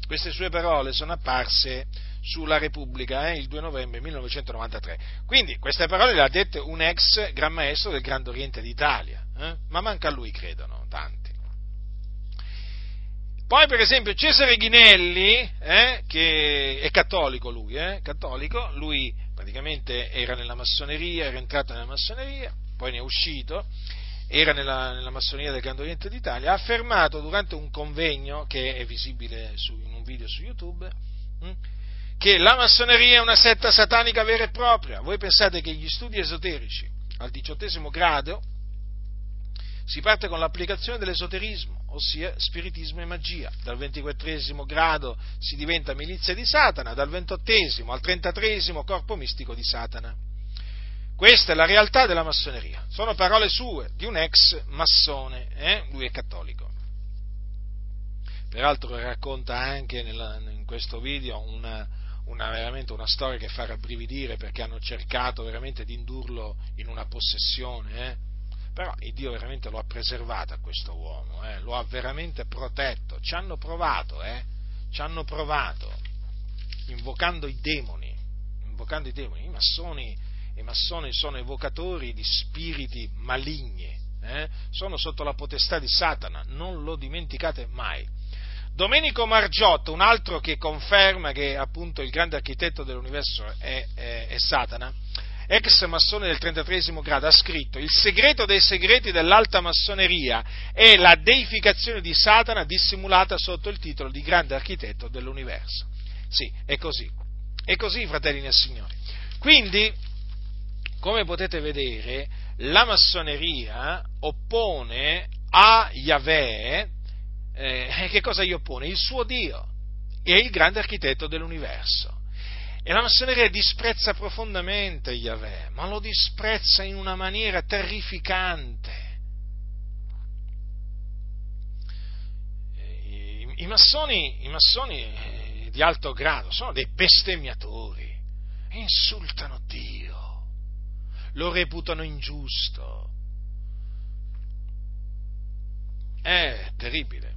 Queste sue parole sono apparse sulla Repubblica il 2 novembre 1993. Quindi queste parole le ha dette un ex Gran Maestro del Grande Oriente d'Italia, ma manca a lui credono tanti. Poi per esempio Cesare Ghinelli, che è cattolico lui, lui praticamente era nella massoneria, era entrato nella massoneria, poi ne è uscito, era nella massoneria del Grande Oriente d'Italia, ha affermato durante un convegno che è visibile in un video su YouTube, che la massoneria è una setta satanica vera e propria. Voi pensate che gli studi esoterici al 18° grado si parte con l'applicazione dell'esoterismo, ossia spiritismo e magia, dal 24° grado si diventa milizia di Satana, dal 28° al 33° corpo mistico di Satana. Questa è la realtà della massoneria. Sono parole sue, di un ex massone, lui è cattolico. Peraltro racconta anche in questo video veramente una storia che fa rabbrividire, perché hanno cercato veramente di indurlo in una possessione, però il Dio veramente lo ha preservato a questo uomo, lo ha veramente protetto. Ci hanno provato, invocando i demoni. I massoni sono evocatori di spiriti maligni, sono sotto la potestà di Satana, non lo dimenticate mai. Domenico Margiotto, un altro che conferma che appunto il grande architetto dell'universo è Satana, ex massone del 33° grado, ha scritto: il segreto dei segreti dell'alta massoneria è la deificazione di Satana dissimulata sotto il titolo di grande architetto dell'universo. Sì, è così, fratelli nel Signore. Quindi, come potete vedere, la massoneria oppone a Yahweh, che cosa gli oppone? Il suo Dio e il grande architetto dell'universo. E la massoneria disprezza profondamente Yahweh, ma lo disprezza in una maniera terrificante. I massoni di alto grado sono dei bestemmiatori, insultano Dio, lo reputano ingiusto. È terribile.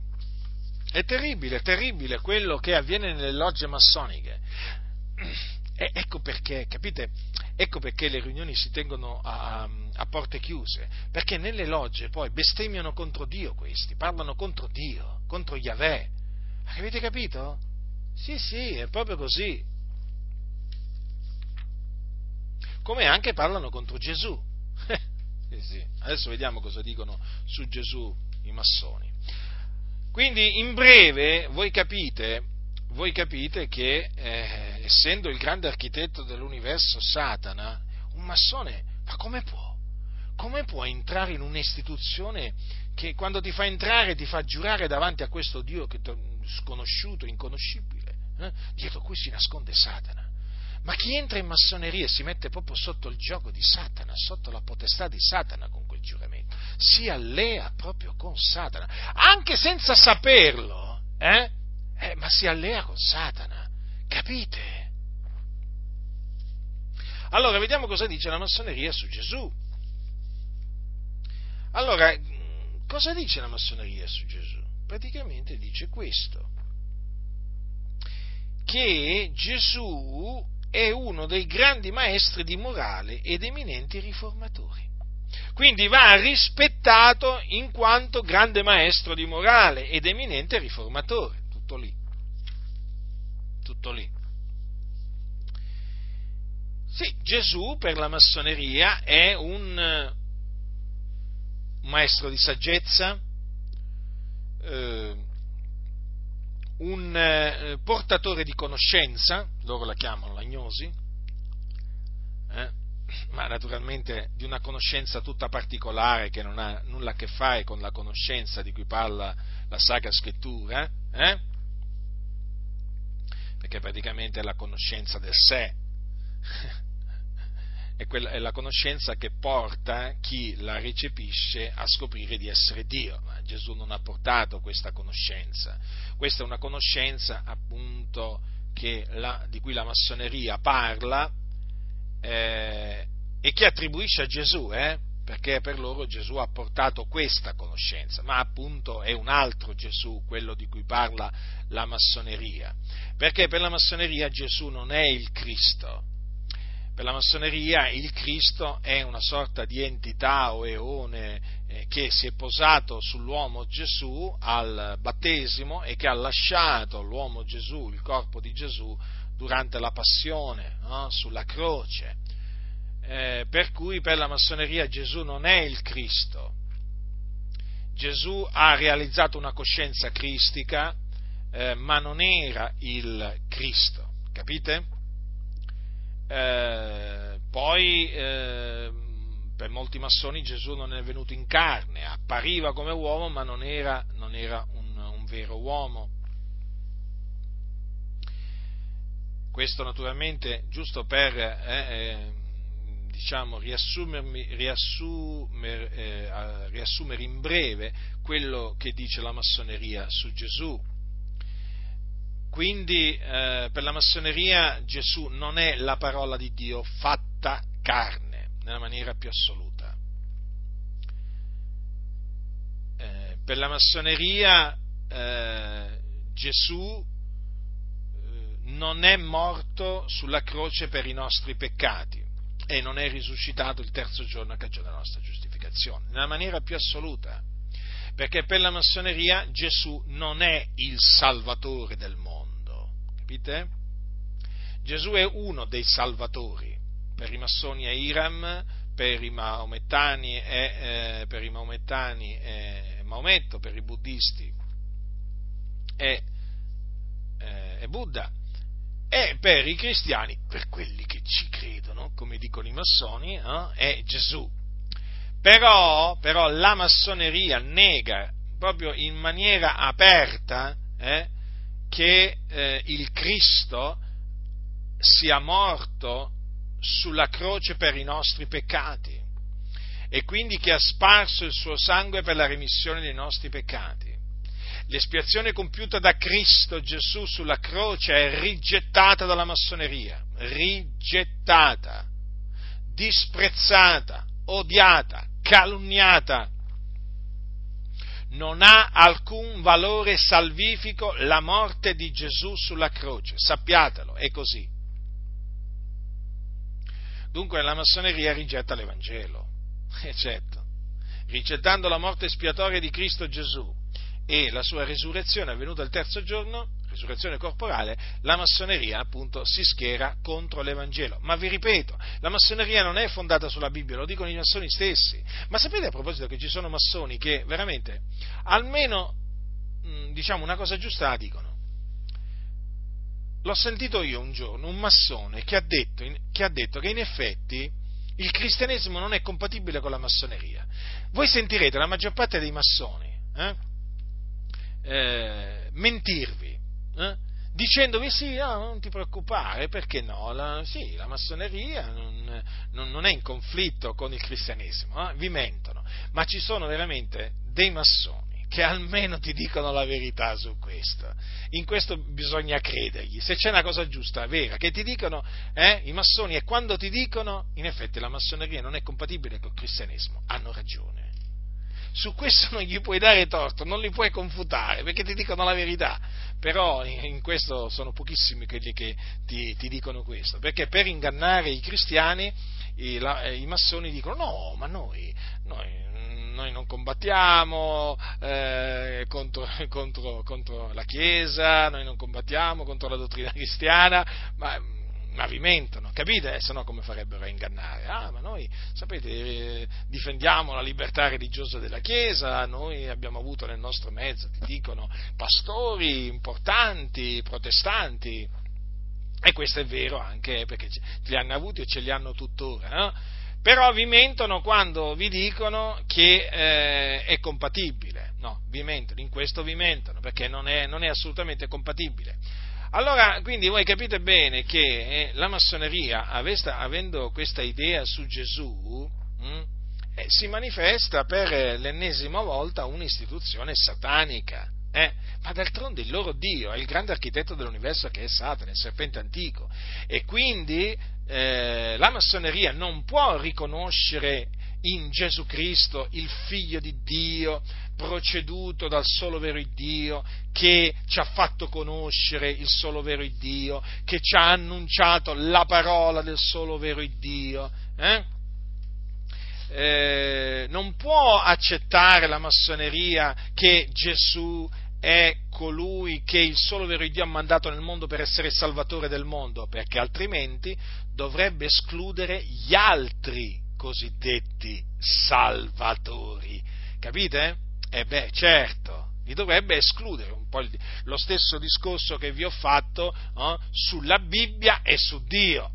È terribile quello che avviene nelle logge massoniche. E ecco perché, capite? Ecco perché le riunioni si tengono a porte chiuse, perché nelle logge poi bestemmiano contro Dio questi, parlano contro Dio, contro Yahweh. Avete capito? Sì, è proprio così. Come anche parlano contro Gesù. Sì. Adesso vediamo cosa dicono su Gesù i massoni. Quindi, in breve, voi capite che, essendo il grande architetto dell'universo Satana, un massone, ma come può? Come può entrare in un'istituzione che, quando ti fa entrare, ti fa giurare davanti a questo Dio che sconosciuto, inconoscibile, dietro cui si nasconde Satana? Ma chi entra in massoneria si mette proprio sotto il gioco di Satana, sotto la potestà di Satana con quel giuramento, si allea proprio con Satana, anche senza saperlo, ma si allea con Satana, capite? Allora, vediamo cosa dice la massoneria su Gesù. Allora, cosa dice la massoneria su Gesù? Praticamente dice questo, che Gesù è uno dei grandi maestri di morale ed eminenti riformatori. Quindi va rispettato in quanto grande maestro di morale ed eminente riformatore. Tutto lì. Sì, Gesù per la massoneria è un maestro di saggezza, un portatore di conoscenza, loro la chiamano l'agnosi, ma naturalmente di una conoscenza tutta particolare che non ha nulla a che fare con la conoscenza di cui parla la Sacra Scrittura, perché praticamente è la conoscenza del sé, è la conoscenza che porta chi la recepisce a scoprire di essere Dio, ma Gesù non ha portato questa conoscenza. Questa è una conoscenza appunto di cui la massoneria parla, e che attribuisce a Gesù, perché per loro Gesù ha portato questa conoscenza, ma appunto è un altro Gesù, quello di cui parla la massoneria, perché per la massoneria Gesù non è il Cristo. Per la massoneria il Cristo è una sorta di entità o eone che si è posato sull'uomo Gesù al battesimo e che ha lasciato l'uomo Gesù, il corpo di Gesù, durante la passione, sulla croce. Per cui per la massoneria Gesù non è il Cristo. Gesù ha realizzato una coscienza cristica, ma non era il Cristo, capite? Poi per molti massoni Gesù non è venuto in carne, appariva come uomo, ma non era un vero uomo. Questo naturalmente giusto per diciamo, riassumere in breve quello che dice la massoneria su Gesù. Quindi per la massoneria Gesù non è la parola di Dio fatta carne, nella maniera più assoluta. Per la massoneria Gesù non è morto sulla croce per i nostri peccati e non è risuscitato il terzo giorno a cagione della nostra giustificazione, nella maniera più assoluta, perché per la massoneria Gesù non è il salvatore del mondo, capite? Gesù è uno dei salvatori, per i massoni è Hiram, per i maomettani è Maometto, per i buddisti è Buddha, e per i cristiani, per quelli che ci credono, come dicono i massoni, è Gesù. Però la massoneria nega proprio in maniera aperta che il Cristo sia morto sulla croce per i nostri peccati e quindi che ha sparso il suo sangue per la remissione dei nostri peccati. L'espiazione compiuta da Cristo Gesù sulla croce è rigettata dalla massoneria, rigettata, disprezzata, odiata, calunniata. Non ha alcun valore salvifico la morte di Gesù sulla croce, sappiatelo, è così. Dunque la massoneria rigetta l'Evangelo, certo, rigettando la morte espiatoria di Cristo Gesù e la sua resurrezione avvenuta il terzo giorno, resurrezione corporale, la massoneria appunto si schiera contro l'Evangelo. Ma vi ripeto, la massoneria non è fondata sulla Bibbia, lo dicono i massoni stessi. Ma sapete a proposito che ci sono massoni che veramente, almeno diciamo una cosa giusta la dicono. L'ho sentito io un giorno, un massone che ha detto che in effetti il cristianesimo non è compatibile con la massoneria. Voi sentirete la maggior parte dei massoni mentirvi, dicendovi sì, no, non ti preoccupare, perché no, la massoneria non è in conflitto con il cristianesimo, vi mentono, ma ci sono veramente dei massoni che almeno ti dicono la verità su questo. In questo bisogna credergli, se c'è una cosa giusta, vera, che ti dicono i massoni, e quando ti dicono in effetti la massoneria non è compatibile col cristianesimo, hanno ragione. Su questo non gli puoi dare torto, non li puoi confutare, perché ti dicono la verità. Però in questo sono pochissimi quelli che ti dicono questo, perché per ingannare i cristiani i massoni dicono no, ma noi non combattiamo contro la Chiesa, noi non combattiamo contro la dottrina cristiana, ma vi mentono, capite? Se no come farebbero a ingannare? Ma noi, sapete, difendiamo la libertà religiosa della Chiesa, noi abbiamo avuto nel nostro mezzo, ti dicono, pastori importanti, protestanti, e questo è vero anche perché li hanno avuti e ce li hanno tuttora, no? Però vi mentono quando vi dicono che è compatibile, no, vi mentono, in questo vi mentono, perché non è assolutamente compatibile. Allora, quindi voi capite bene che la massoneria, avendo questa idea su Gesù, si manifesta per l'ennesima volta un'istituzione satanica. Ma d'altronde il loro Dio è il grande architetto dell'universo, che è Satana, il serpente antico, e quindi la massoneria non può riconoscere in Gesù Cristo il Figlio di Dio, proceduto dal solo vero Dio, che ci ha fatto conoscere il solo vero Dio, che ci ha annunciato la parola del solo vero Dio. Non può accettare la massoneria che Gesù è colui che il solo vero Dio ha mandato nel mondo per essere il salvatore del mondo, perché altrimenti dovrebbe escludere gli altri cosiddetti salvatori, capite? E beh, certo, li dovrebbe escludere, un po' lo stesso discorso che vi ho fatto sulla Bibbia e su Dio.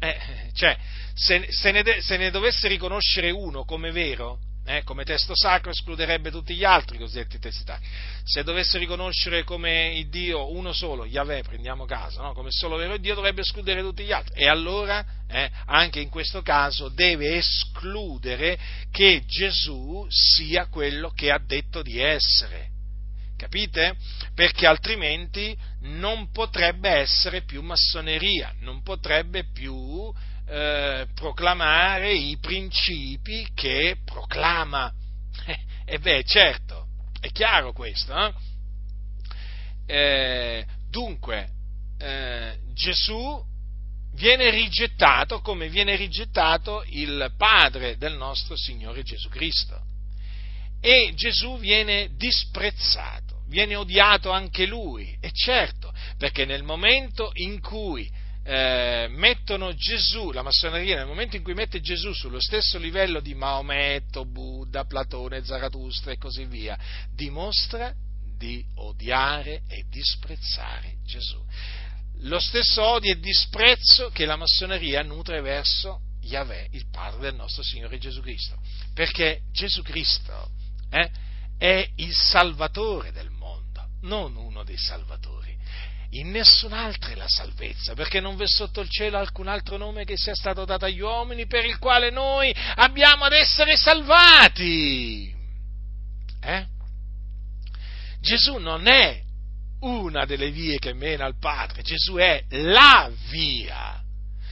Cioè, se ne dovesse riconoscere uno come vero, come testo sacro escluderebbe tutti gli altri cosiddetti testi sacri. Se dovesse riconoscere come il Dio uno solo, Yahweh, prendiamo caso, no? Come solo vero Dio, dovrebbe escludere tutti gli altri, e allora anche in questo caso deve escludere che Gesù sia quello che ha detto di essere, capite? Perché altrimenti non potrebbe essere più massoneria, non potrebbe più proclamare i principi che proclama. E beh, certo, è chiaro questo, eh? Dunque, Gesù viene rigettato come viene rigettato il Padre del nostro Signore Gesù Cristo, e Gesù viene disprezzato, viene odiato anche lui, e certo, perché nel momento in cui mettono Gesù, la massoneria nel momento in cui mette Gesù sullo stesso livello di Maometto, Buddha, Platone, Zarathustra e così via, dimostra di odiare e disprezzare Gesù. Lo stesso odio e disprezzo che la massoneria nutre verso Yahweh, il Padre del nostro Signore Gesù Cristo, perché Gesù Cristo è il Salvatore del mondo, non uno dei salvatori. In nessun'altra è la salvezza, perché non v'è sotto il cielo alcun altro nome che sia stato dato agli uomini per il quale noi abbiamo ad essere salvati. Gesù non è una delle vie che mena al Padre, Gesù è la via.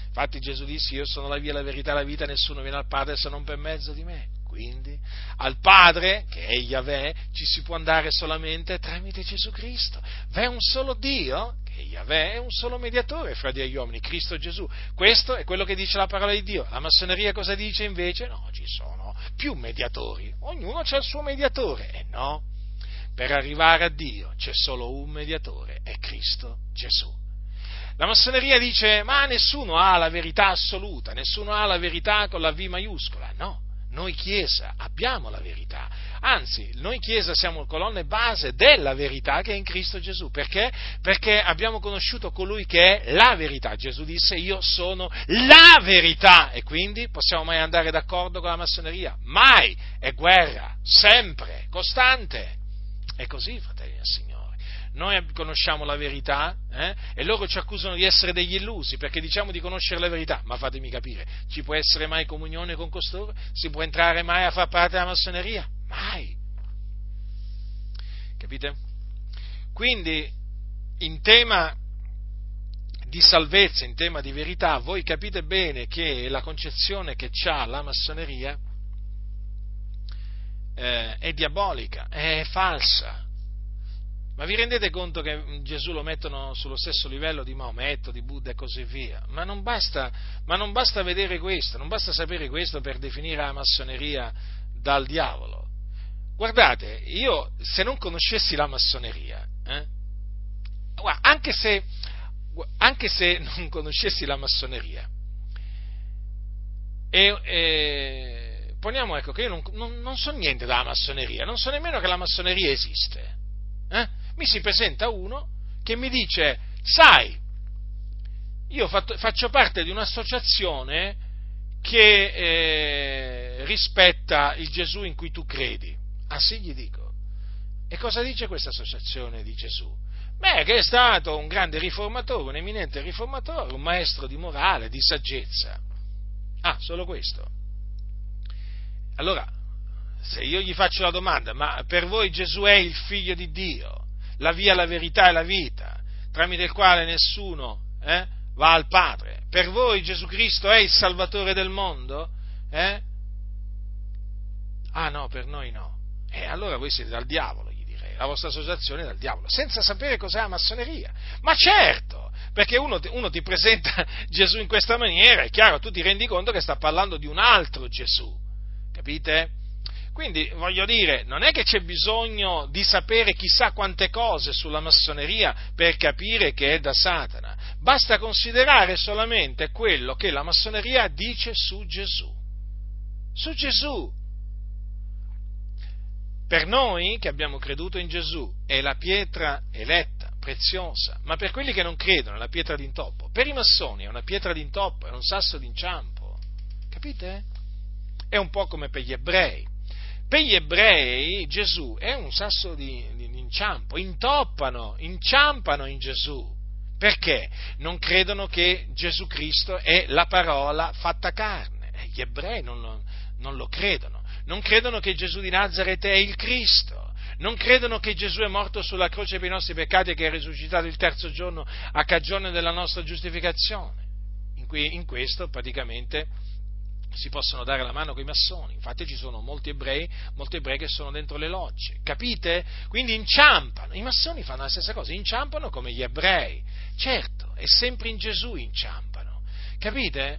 Infatti Gesù disse: io sono la via, la verità, la vita, nessuno viene al Padre se non per mezzo di me. Quindi al Padre, che è Yahweh, ci si può andare solamente tramite Gesù Cristo. V'è un solo Dio, che è Yahweh, è un solo mediatore fra Dio e gli uomini, Cristo Gesù. Questo è quello che dice la parola di Dio. La massoneria cosa dice invece? No, ci sono più mediatori, ognuno ha il suo mediatore. E no, per arrivare a Dio c'è solo un mediatore, è Cristo Gesù. La massoneria dice: ma nessuno ha la verità assoluta, nessuno ha la verità con la V maiuscola. No, noi Chiesa abbiamo la verità, anzi, noi Chiesa siamo colonna e base della verità che è in Cristo Gesù. Perché? Perché abbiamo conosciuto colui che è la verità. Gesù disse: io sono la verità. E quindi possiamo mai andare d'accordo con la massoneria? Mai! È guerra, sempre, costante. È così, fratelli del Signore. Noi conosciamo la verità, e loro ci accusano di essere degli illusi perché diciamo di conoscere la verità. Ma fatemi capire, ci può essere mai comunione con costoro? Si può entrare mai a far parte della massoneria? Mai! Capite? Quindi, in tema di salvezza, in tema di verità, voi capite bene che la concezione che c'ha la massoneria è diabolica, è falsa. Ma vi rendete conto che Gesù lo mettono sullo stesso livello di Maometto, di Buddha e così via? Ma non basta vedere questo, non basta sapere questo per definire la massoneria dal diavolo. Guardate, io se non conoscessi la massoneria, anche se non conoscessi la massoneria, poniamo ecco che io non so niente della massoneria, non so nemmeno che la massoneria esiste. Mi si presenta uno che mi dice: sai, io faccio parte di un'associazione che rispetta il Gesù in cui tu credi. Ah sì, gli dico. E cosa dice questa associazione di Gesù? Beh, che è stato un grande riformatore, un eminente riformatore, un maestro di morale, di saggezza. Ah, solo questo. Allora, se io gli faccio la domanda: ma per voi Gesù è il figlio di Dio, la via, la verità e la vita, tramite il quale nessuno va al Padre, per voi Gesù Cristo è il Salvatore del mondo? Ah no, per noi no. Allora voi siete dal diavolo, gli direi, la vostra associazione è dal diavolo, senza sapere cos'è la massoneria. Ma certo! Perché uno ti presenta Gesù in questa maniera, è chiaro, tu ti rendi conto che sta parlando di un altro Gesù, capite? Quindi, voglio dire, non è che c'è bisogno di sapere chissà quante cose sulla massoneria per capire che è da Satana. Basta considerare solamente quello che la massoneria dice su Gesù. Su Gesù. Per noi che abbiamo creduto in Gesù è la pietra eletta, preziosa, ma per quelli che non credono è la pietra d'intoppo. Per i massoni è una pietra d'intoppo, è un sasso d'inciampo. Capite? È un po' come per gli ebrei. per gli ebrei Gesù è un sasso di inciampo, inciampano in Gesù, perché non credono che Gesù Cristo è la parola fatta carne, gli ebrei non lo credono, non credono che Gesù di Nazaret è il Cristo, non credono che Gesù è morto sulla croce per i nostri peccati e che è risuscitato il terzo giorno a cagione della nostra giustificazione. In questo praticamente si possono dare la mano coi massoni, infatti ci sono molti ebrei che sono dentro le logge, capite? Quindi inciampano, i massoni fanno la stessa cosa, inciampano come gli ebrei, certo, e sempre in Gesù inciampano, capite?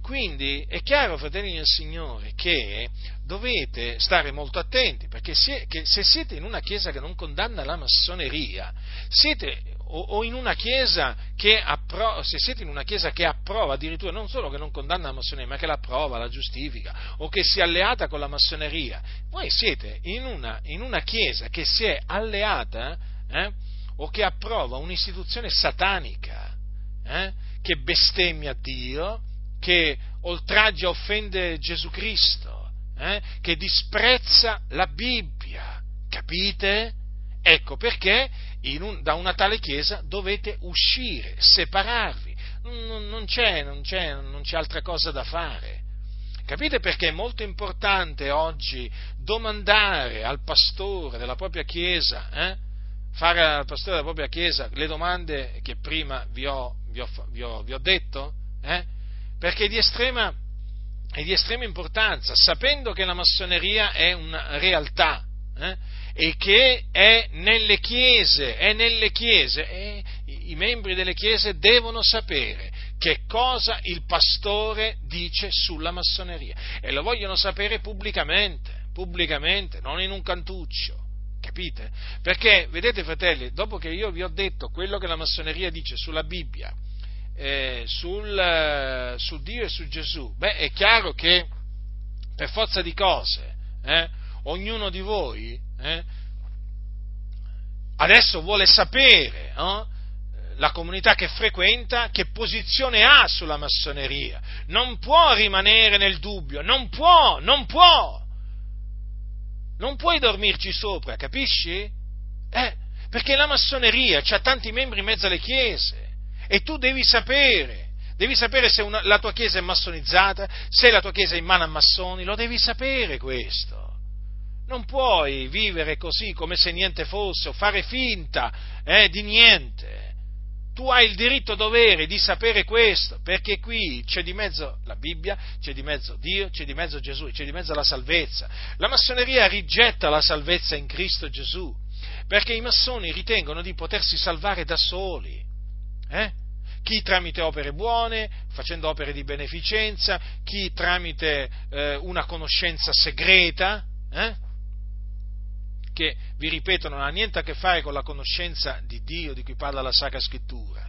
Quindi è chiaro, fratelli del Signore, che dovete stare molto attenti, perché se siete in una chiesa che non condanna la massoneria, se siete in una chiesa che approva, addirittura non solo che non condanna la massoneria, ma che la approva, la giustifica, o che si è alleata con la massoneria, voi siete in una chiesa che si è alleata o che approva un'istituzione satanica, che bestemmia Dio, che oltraggia, offende Gesù Cristo, che disprezza la Bibbia, capite? Ecco perché da una tale chiesa dovete uscire, separarvi, non c'è altra cosa da fare, capite? Perché è molto importante oggi domandare al pastore della propria chiesa, fare al pastore della propria chiesa le domande che prima vi ho detto, perché è di estrema importanza, sapendo che la massoneria è una realtà, e che è nelle chiese, e i membri delle chiese devono sapere che cosa il pastore dice sulla massoneria, e lo vogliono sapere pubblicamente, non in un cantuccio, capite? Perché, vedete fratelli, dopo che io vi ho detto quello che la massoneria dice sulla Bibbia, su Dio e su Gesù, è chiaro che per forza di cose ognuno di voi adesso vuole sapere la comunità che frequenta che posizione ha sulla massoneria, non può rimanere nel dubbio, non puoi dormirci sopra, capisci? Perché la massoneria c'ha tanti membri in mezzo alle chiese. E tu devi sapere se la tua chiesa è massonizzata, se la tua chiesa è in mano a massoni, lo devi sapere questo. Non puoi vivere così come se niente fosse o fare finta di niente. Tu hai il diritto-dovere di sapere questo, perché qui c'è di mezzo la Bibbia, c'è di mezzo Dio, c'è di mezzo Gesù, c'è di mezzo la salvezza. La massoneria rigetta la salvezza in Cristo Gesù, perché i massoni ritengono di potersi salvare da soli. Chi tramite opere buone, facendo opere di beneficenza, chi tramite una conoscenza segreta, che vi ripeto non ha niente a che fare con la conoscenza di Dio di cui parla la Sacra Scrittura,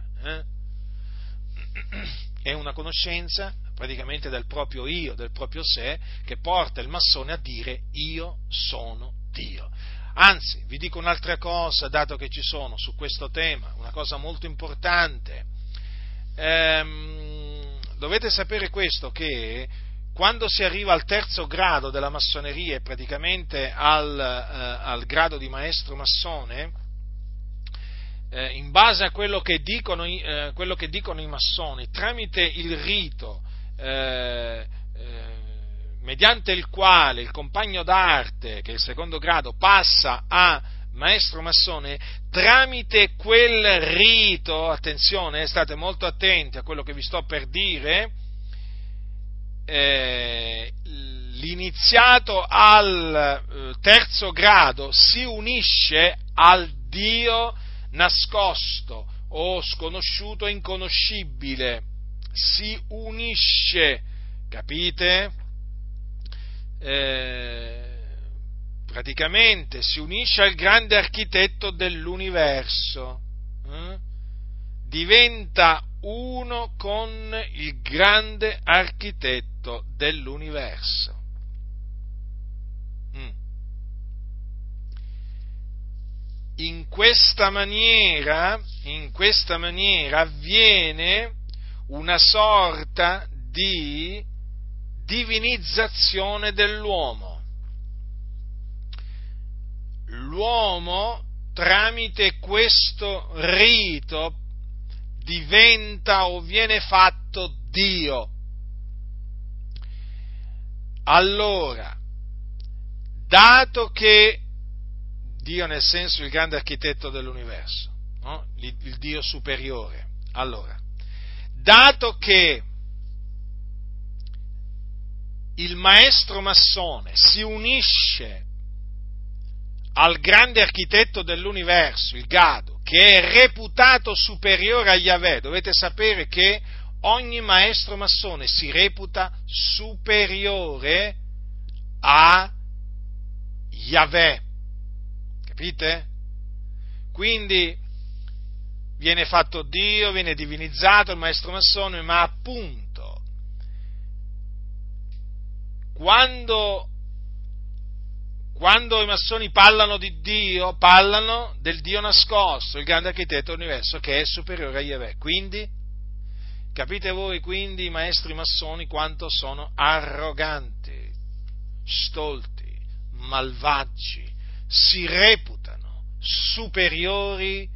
è una conoscenza praticamente del proprio io, del proprio sé, che porta il massone a dire io sono Dio. Anzi, vi dico un'altra cosa, dato che ci sono su questo tema, una cosa molto importante. Dovete sapere questo, che quando si arriva al terzo grado della massoneria e praticamente al grado di maestro massone, in base a quello che dicono i massoni, tramite il rito mediante il quale il compagno d'arte, che è il secondo grado, passa a maestro massone, tramite quel rito, attenzione, state molto attenti a quello che vi sto per dire, l'iniziato al terzo grado si unisce al Dio nascosto o sconosciuto, inconoscibile, si unisce, capite? Praticamente si unisce al grande architetto dell'universo, diventa uno con il grande architetto dell'universo. In questa maniera avviene una sorta di divinizzazione dell'uomo, l'uomo tramite questo rito diventa o viene fatto Dio. Allora, dato che Dio, nel senso il grande architetto dell'universo, no? Il Dio superiore, allora, dato che il maestro massone si unisce al grande architetto dell'universo, il GADU, che è reputato superiore a Yahweh, dovete sapere che ogni maestro massone si reputa superiore a Yahweh, capite? Quindi viene fatto Dio, viene divinizzato il maestro massone, ma appunto quando i massoni parlano di Dio, parlano del Dio nascosto, il grande architetto dell'universo, che è superiore a Yahweh. Quindi capite voi, quindi, i maestri massoni quanto sono arroganti, stolti, malvagi, si reputano superiori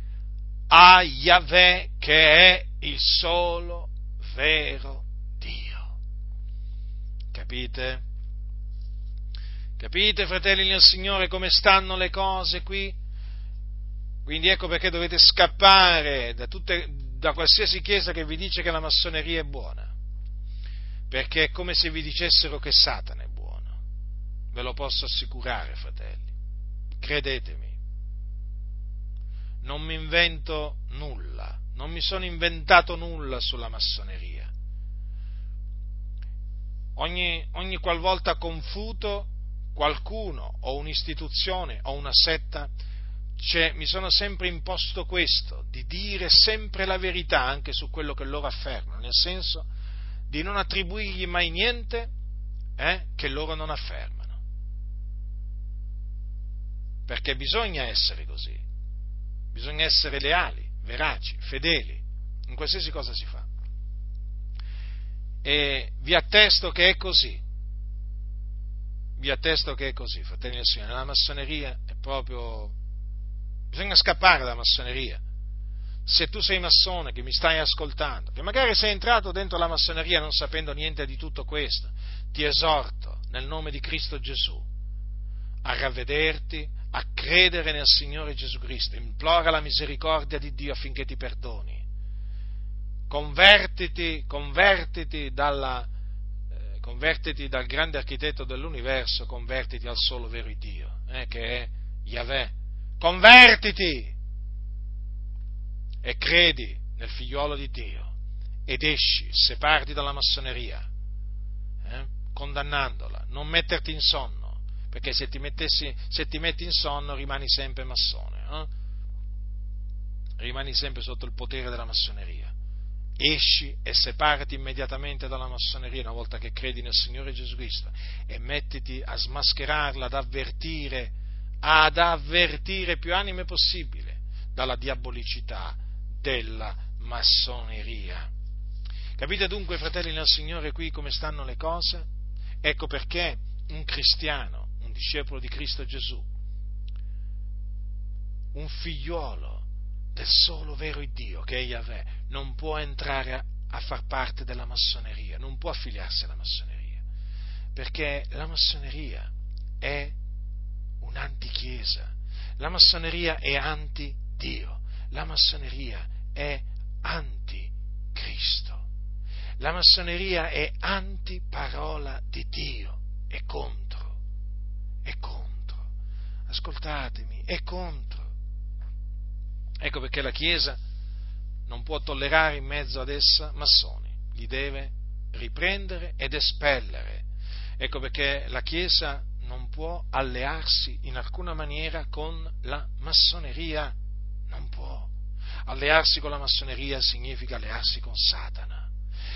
a Yahweh, che è il solo vero Dio. Capite? Capite, fratelli del Signore, come stanno le cose qui? Quindi ecco perché dovete scappare da qualsiasi chiesa che vi dice che la massoneria è buona, perché è come se vi dicessero che Satana è buono. Ve lo posso assicurare, fratelli, credetemi, non mi invento nulla, non mi sono inventato nulla sulla massoneria. Ogni qualvolta confuto qualcuno o un'istituzione o una setta, mi sono sempre imposto questo, di dire sempre la verità anche su quello che loro affermano, nel senso di non attribuirgli mai niente che loro non affermano, perché bisogna essere così, bisogna essere leali, veraci, fedeli in qualsiasi cosa si fa, e vi attesto che è così. Vi attesto che è così, fratelli e signori, la massoneria è proprio... bisogna scappare dalla massoneria. Se tu sei massone che mi stai ascoltando, che magari sei entrato dentro la massoneria non sapendo niente di tutto questo, ti esorto nel nome di Cristo Gesù a ravvederti, a credere nel Signore Gesù Cristo, implora la misericordia di Dio affinché ti perdoni. Convertiti dal grande architetto dell'universo, convertiti al solo vero Dio, che è Yahweh. Convertiti e credi nel figliuolo di Dio ed esci, separati dalla massoneria, condannandola, non metterti in sonno, perché se ti metti in sonno rimani sempre massone, rimani sempre sotto il potere della massoneria. Esci e separati immediatamente dalla massoneria una volta che credi nel Signore Gesù Cristo, e mettiti a smascherarla, ad avvertire più anime possibile dalla diabolicità della massoneria. Capite dunque, fratelli nel Signore, qui come stanno le cose? Ecco perché un cristiano, un discepolo di Cristo Gesù, un figliuolo del solo vero Dio, che è Yahweh, non può entrare a far parte della massoneria, non può affiliarsi alla massoneria, perché la massoneria è un'antichiesa, la massoneria è anti-Dio, la massoneria è anti-Cristo, la massoneria è anti-parola di Dio, è contro, ascoltatemi, è contro. Ecco perché la Chiesa non può tollerare in mezzo ad essa massoni, li deve riprendere ed espellere. Ecco perché la Chiesa non può allearsi in alcuna maniera con la massoneria, non può. Allearsi con la massoneria significa allearsi con Satana,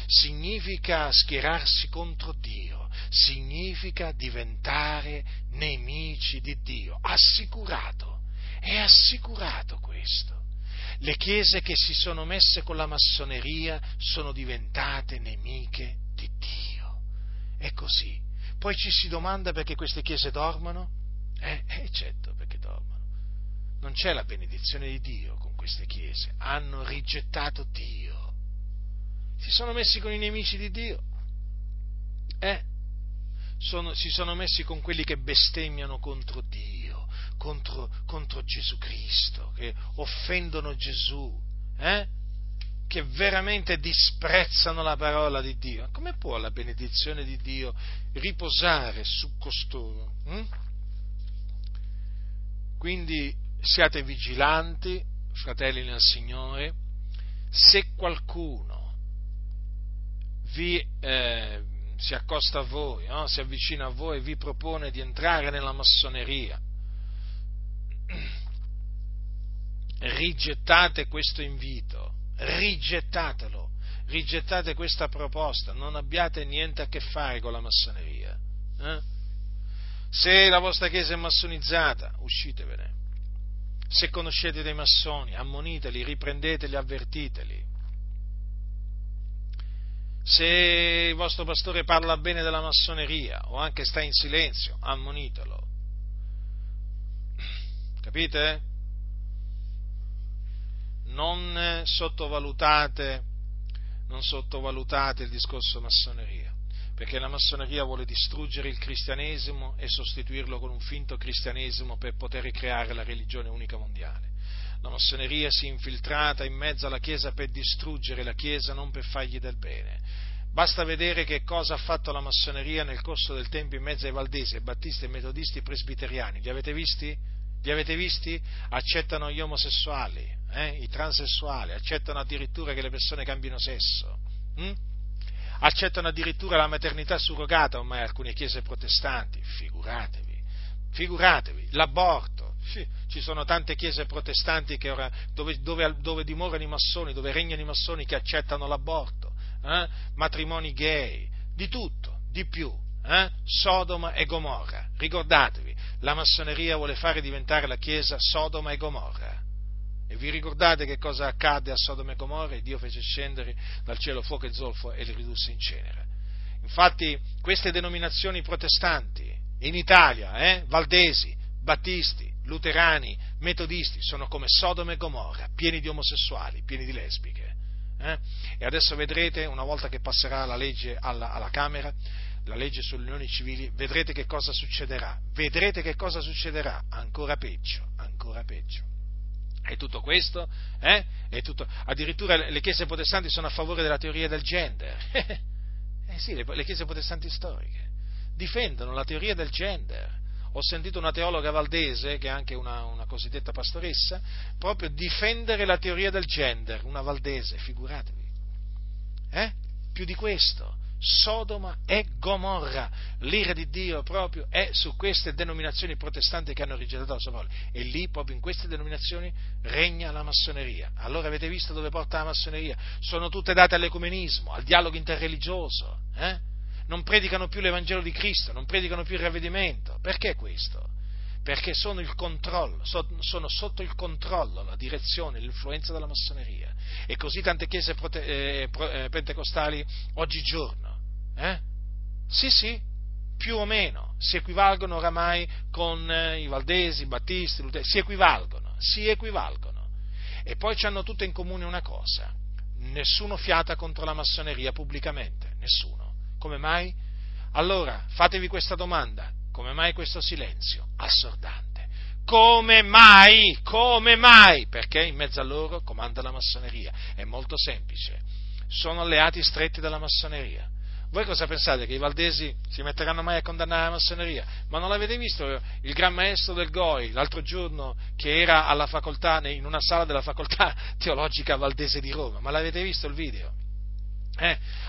significa schierarsi contro Dio, significa diventare nemici di Dio, assicurato. È assicurato questo. Le chiese che si sono messe con la massoneria sono diventate nemiche di Dio. È così. Poi ci si domanda perché queste chiese dormono? Certo, perché dormono. non c'è la benedizione di Dio con queste chiese, hanno rigettato Dio, si sono messi con i nemici di Dio, si sono messi con quelli che bestemmiano contro Dio, contro Gesù Cristo, che offendono Gesù, che veramente disprezzano la parola di Dio. Ma come può la benedizione di Dio riposare su costoro? Quindi siate vigilanti, fratelli nel Signore. Se qualcuno si accosta a voi, si avvicina a voi e vi propone di entrare nella massoneria, rigettate questo invito, rigettatelo, rigettate questa proposta, non abbiate niente a che fare con la massoneria. Se la vostra chiesa è massonizzata, uscitevene. Se conoscete dei massoni, ammoniteli, riprendeteli, avvertiteli. Se il vostro pastore parla bene della massoneria o anche sta in silenzio, ammonitelo. Capite? Non sottovalutate il discorso massoneria, perché la massoneria vuole distruggere il cristianesimo e sostituirlo con un finto cristianesimo per poter creare la religione unica mondiale. La massoneria si è infiltrata in mezzo alla Chiesa per distruggere la Chiesa, non per fargli del bene. Basta vedere che cosa ha fatto la massoneria nel corso del tempo in mezzo ai Valdesi, ai Battisti, ai Metodisti, ai Presbiteriani. Li avete visti? Li avete visti? Accettano gli omosessuali, i transessuali, accettano addirittura che le persone cambino sesso, accettano addirittura la maternità surrogata ormai alcune chiese protestanti, figuratevi, l'aborto, ci sono tante chiese protestanti che ora, dove dimorano i massoni, dove regnano i massoni, che accettano l'aborto, matrimoni gay, di tutto, di più, Sodoma e Gomorra. Ricordatevi, la massoneria vuole fare diventare la Chiesa Sodoma e Gomorra. E vi ricordate che cosa accadde a Sodoma e Gomorra? E Dio fece scendere dal cielo fuoco e zolfo e li ridusse in cenere. Infatti queste denominazioni protestanti in Italia, Valdesi, Battisti, Luterani, Metodisti, sono come Sodoma e Gomorra, pieni di omosessuali, pieni di lesbiche. E adesso vedrete, una volta che passerà la legge alla Camera, la legge sulle unioni civili, vedrete che cosa succederà. Ancora peggio, E tutto questo? E tutto... Addirittura le chiese protestanti sono a favore della teoria del gender. Sì, le chiese protestanti storiche difendono la teoria del gender. Ho sentito una teologa valdese, che è anche una cosiddetta pastoressa, proprio difendere la teoria del gender, una valdese, figuratevi. Più di questo. Sodoma e Gomorra, l'ira di Dio proprio è su queste denominazioni protestanti che hanno rigettato la sua parola, e lì, proprio in queste denominazioni, regna la massoneria. Allora avete visto dove porta la massoneria? Sono tutte date all'ecumenismo, al dialogo interreligioso, non predicano più l'Evangelo di Cristo, non predicano più il ravvedimento. Perché questo? Perché sono sotto il controllo, la direzione, l'influenza della massoneria. E così tante chiese pentecostali oggigiorno, sì, più o meno, si equivalgono oramai con i Valdesi, i Battisti, i Luteri, si equivalgono. E poi hanno tutte in comune una cosa: nessuno fiata contro la massoneria pubblicamente, nessuno. Come mai? Allora, fatevi questa domanda. Come mai questo silenzio assordante? Come mai? Perché in mezzo a loro comanda la massoneria. È molto semplice. Sono alleati stretti della massoneria. Voi cosa pensate? Che i Valdesi si metteranno mai a condannare la massoneria? Ma non l'avete visto il gran maestro del GOI l'altro giorno, che era alla facoltà, in una sala della facoltà teologica Valdese di Roma? Ma l'avete visto il video?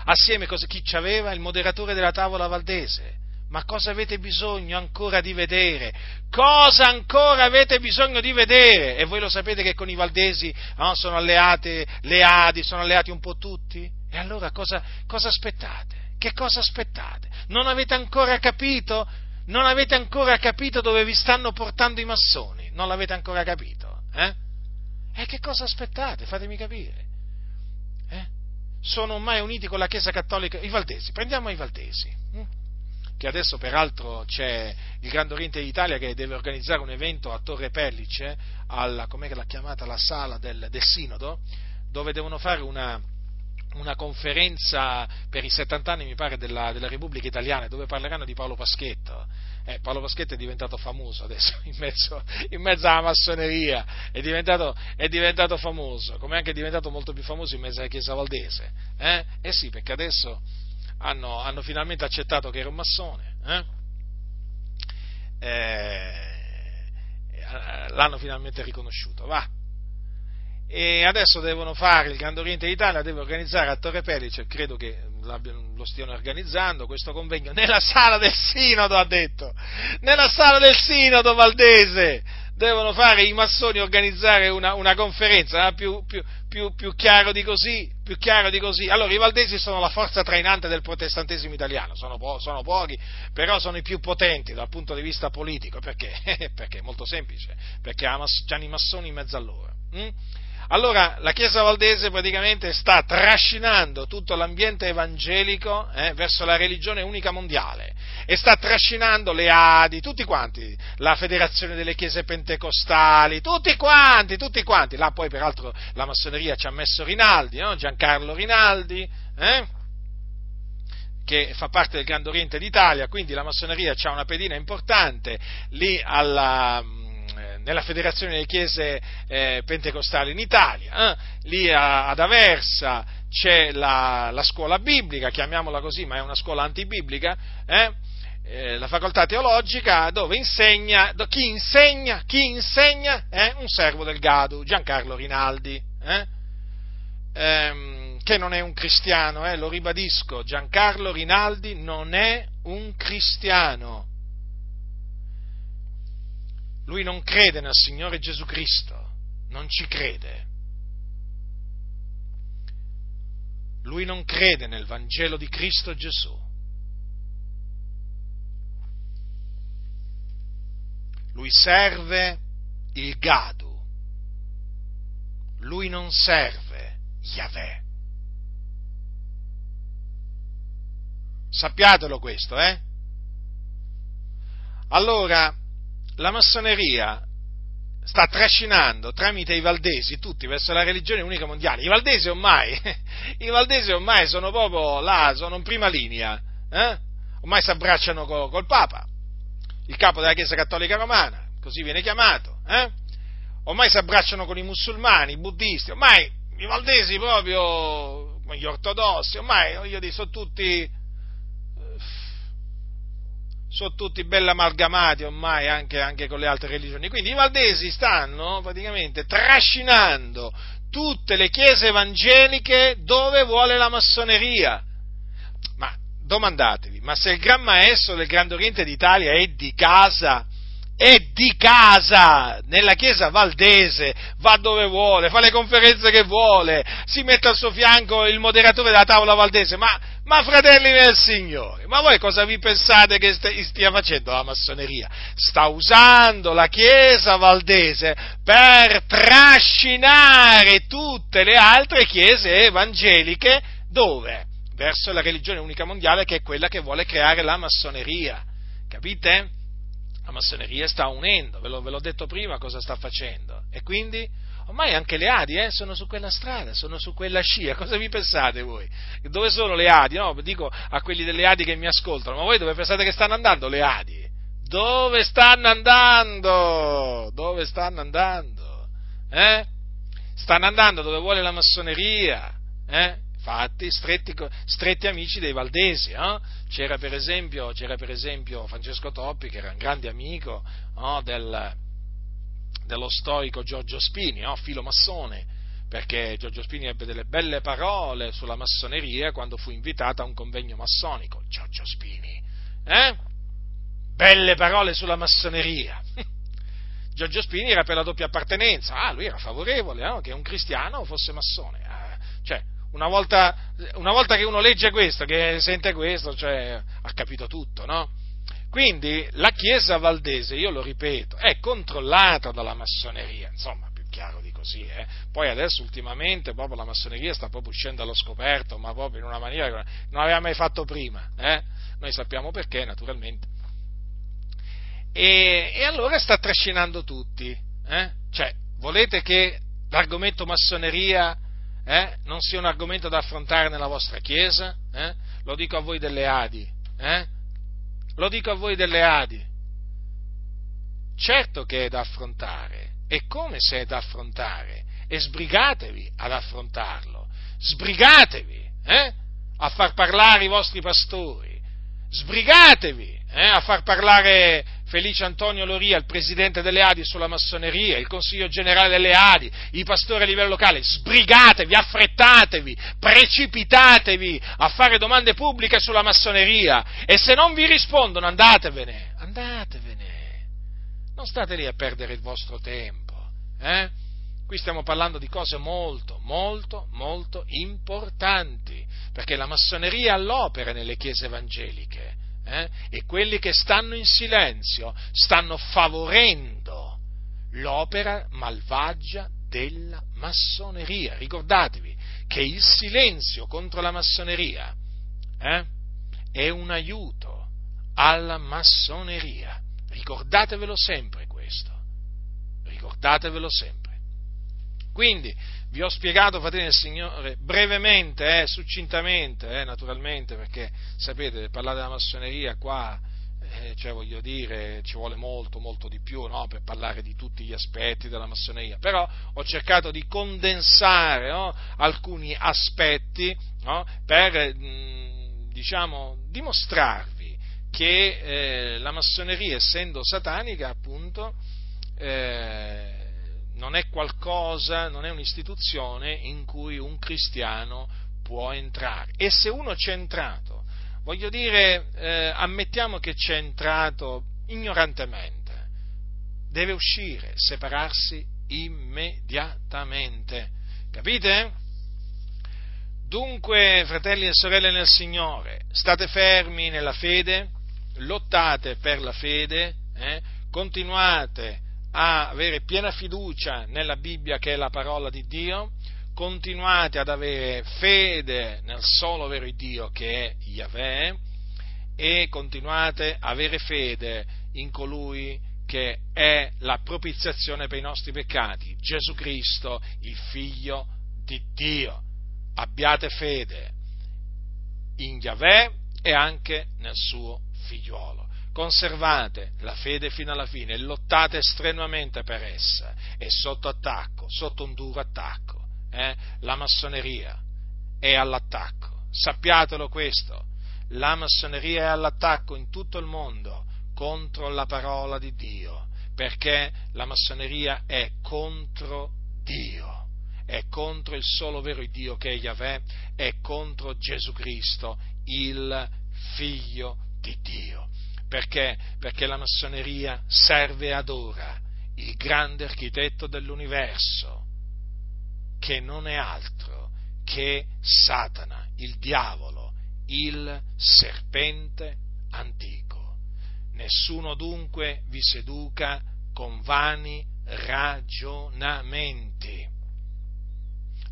Assieme chi c'aveva? Il moderatore della Tavola Valdese. Ma cosa avete bisogno ancora di vedere? E voi lo sapete che con i Valdesi sono alleate le Adi, sono alleati un po' tutti? E allora cosa aspettate? Che cosa aspettate? Non avete ancora capito dove vi stanno portando i massoni? Non l'avete ancora capito? E che cosa aspettate? Fatemi capire. Sono ormai uniti con la Chiesa Cattolica, i Valdesi. Prendiamo i Valdesi. che adesso peraltro c'è il Grande Oriente d'Italia che deve organizzare un evento a Torre Pellice, alla, com'è che l'ha chiamata, la sala del Sinodo, dove devono fare una conferenza per i 70 anni, mi pare, della Repubblica Italiana, dove parleranno di Paolo Paschetto. Paolo Paschetto è diventato famoso adesso in mezzo alla massoneria, è diventato famoso, come anche è diventato molto più famoso in mezzo alla Chiesa Valdese. Eh sì, perché adesso hanno finalmente accettato che era un massone. L'hanno finalmente riconosciuto, va. E adesso devono fare, il Grande Oriente d'Italia deve organizzare a Torre Pellice, credo che lo stiano organizzando, questo convegno nella sala del Sinodo, ha detto, nella sala del Sinodo Valdese devono fare i massoni, organizzare una conferenza, più chiaro di così, Allora, i valdesi sono la forza trainante del protestantesimo italiano, sono pochi, però sono i più potenti dal punto di vista politico, perché è molto semplice, perché hanno i massoni in mezzo a loro. Allora, la Chiesa Valdese praticamente sta trascinando tutto l'ambiente evangelico verso la religione unica mondiale, e sta trascinando le ADI, tutti quanti, la Federazione delle Chiese Pentecostali, tutti quanti, là poi peraltro la massoneria ci ha messo Rinaldi, no? Giancarlo Rinaldi, che fa parte del Grande Oriente d'Italia, quindi la massoneria c'ha una pedina importante lì nella Federazione delle Chiese Pentecostali in Italia, lì ad Aversa c'è la scuola biblica, chiamiamola così, ma è una scuola antibiblica, la facoltà teologica, dove chi insegna è un servo del GADU, Giancarlo Rinaldi, che non è un cristiano, lo ribadisco, Giancarlo Rinaldi non è un cristiano. Lui non crede nel Signore Gesù Cristo, non ci crede. Lui non crede nel Vangelo di Cristo Gesù. Lui serve il Gadu. Lui non serve Yahweh. Sappiatelo questo, Allora, la massoneria sta trascinando tramite i valdesi tutti verso la religione unica mondiale. I valdesi ormai sono proprio là, sono in prima linea, ormai si abbracciano col Papa, il capo della Chiesa Cattolica Romana, così viene chiamato, ormai si abbracciano con i musulmani, i buddisti, ormai i valdesi proprio, gli ortodossi, ormai voglio dire, sono tutti belli amalgamati ormai anche con le altre religioni, quindi i valdesi stanno praticamente trascinando tutte le chiese evangeliche dove vuole la massoneria. Ma domandatevi, ma se il Gran Maestro del Grande Oriente d'Italia è di casa nella Chiesa Valdese, va dove vuole, fa le conferenze che vuole, si mette al suo fianco il moderatore della Tavola Valdese, ma fratelli del Signore, ma voi cosa vi pensate che stia facendo la massoneria? Sta usando la Chiesa Valdese per trascinare tutte le altre chiese evangeliche dove? Verso la religione unica mondiale, che è quella che vuole creare la massoneria, capite? La massoneria sta unendo, ve l'ho detto prima cosa sta facendo, e quindi ormai anche le ADI sono su quella strada, sono su quella scia. Cosa vi pensate voi? Dove sono le ADI? No, dico a quelli delle ADI che mi ascoltano, ma voi dove pensate che stanno andando le ADI? Dove stanno andando? Stanno andando dove vuole la massoneria, Infatti, stretti amici dei valdesi, c'era per esempio Francesco Toppi, che era un grande amico dello storico Giorgio Spini, filomassone, perché Giorgio Spini ebbe delle belle parole sulla massoneria quando fu invitato a un convegno massonico. Giorgio Spini, belle parole sulla massoneria. Giorgio Spini era per la doppia appartenenza, lui era favorevole che un cristiano fosse massone, cioè una volta che uno legge questo, che sente questo, cioè ha capito tutto, no? Quindi la Chiesa Valdese, io lo ripeto, è controllata dalla massoneria, insomma, chiaro di così, eh. Poi adesso ultimamente proprio la massoneria sta proprio uscendo allo scoperto, ma proprio in una maniera che non aveva mai fatto prima, eh? Noi sappiamo perché, naturalmente. E allora sta trascinando tutti, eh? Cioè, volete che l'argomento massoneria non sia un argomento da affrontare nella vostra chiesa? Lo dico a voi delle Adi, lo dico a voi delle Adi. Certo che è da affrontare, e come se è da affrontare, e sbrigatevi ad affrontarlo, sbrigatevi a far parlare i vostri pastori, sbrigatevi a far parlare Felice Antonio Loria, il presidente delle Adi sulla massoneria, il consiglio generale delle Adi, i pastori a livello locale. Sbrigatevi, affrettatevi, precipitatevi a fare domande pubbliche sulla massoneria, e se non vi rispondono andatevene, andatevene. Non state lì a perdere il vostro tempo, eh? Qui stiamo parlando di cose molto, molto, molto importanti, perché la massoneria all'opera nelle chiese evangeliche, e quelli che stanno in silenzio stanno favorendo l'opera malvagia della massoneria. Ricordatevi che il silenzio contro la massoneria, è un aiuto alla massoneria. Ricordatevelo sempre questo, ricordatevelo sempre. Quindi vi ho spiegato, fratelli del Signore, brevemente, succintamente, naturalmente, perché sapete, parlare della massoneria qua, cioè voglio dire, ci vuole molto, molto di più, no? Per parlare di tutti gli aspetti della massoneria, però ho cercato di condensare, no? Alcuni aspetti, no? Per, diciamo, dimostrarvi che la massoneria, essendo satanica, appunto, non è qualcosa, non è un'istituzione in cui un cristiano può entrare. E se uno c'è entrato, voglio dire, ammettiamo che c'è entrato ignorantemente, deve uscire, separarsi immediatamente. Capite? Dunque, fratelli e sorelle nel Signore, state fermi nella fede, lottate per la fede, continuate a avere piena fiducia nella Bibbia, che è la parola di Dio, continuate ad avere fede nel solo vero Dio, che è Yahweh, e continuate a avere fede in colui che è la propiziazione per i nostri peccati, Gesù Cristo, il Figlio di Dio. Abbiate fede in Yahweh e anche nel suo figliuolo. Conservate la fede fino alla fine, lottate strenuamente per essa, è sotto attacco, sotto un duro attacco. La massoneria è all'attacco, sappiatelo questo, la massoneria è all'attacco in tutto il mondo contro la parola di Dio, perché la massoneria è contro Dio. È contro il solo vero Dio, che è Yahweh, è contro Gesù Cristo, il Figlio di Dio. Perché? Perché la massoneria serve ad ora il grande architetto dell'universo, che non è altro che Satana, il diavolo, il serpente antico. Nessuno dunque vi seduca con vani ragionamenti.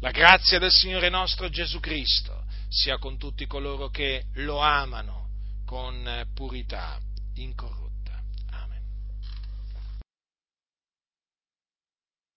La grazia del Signore nostro Gesù Cristo sia con tutti coloro che lo amano con purità incorrotta.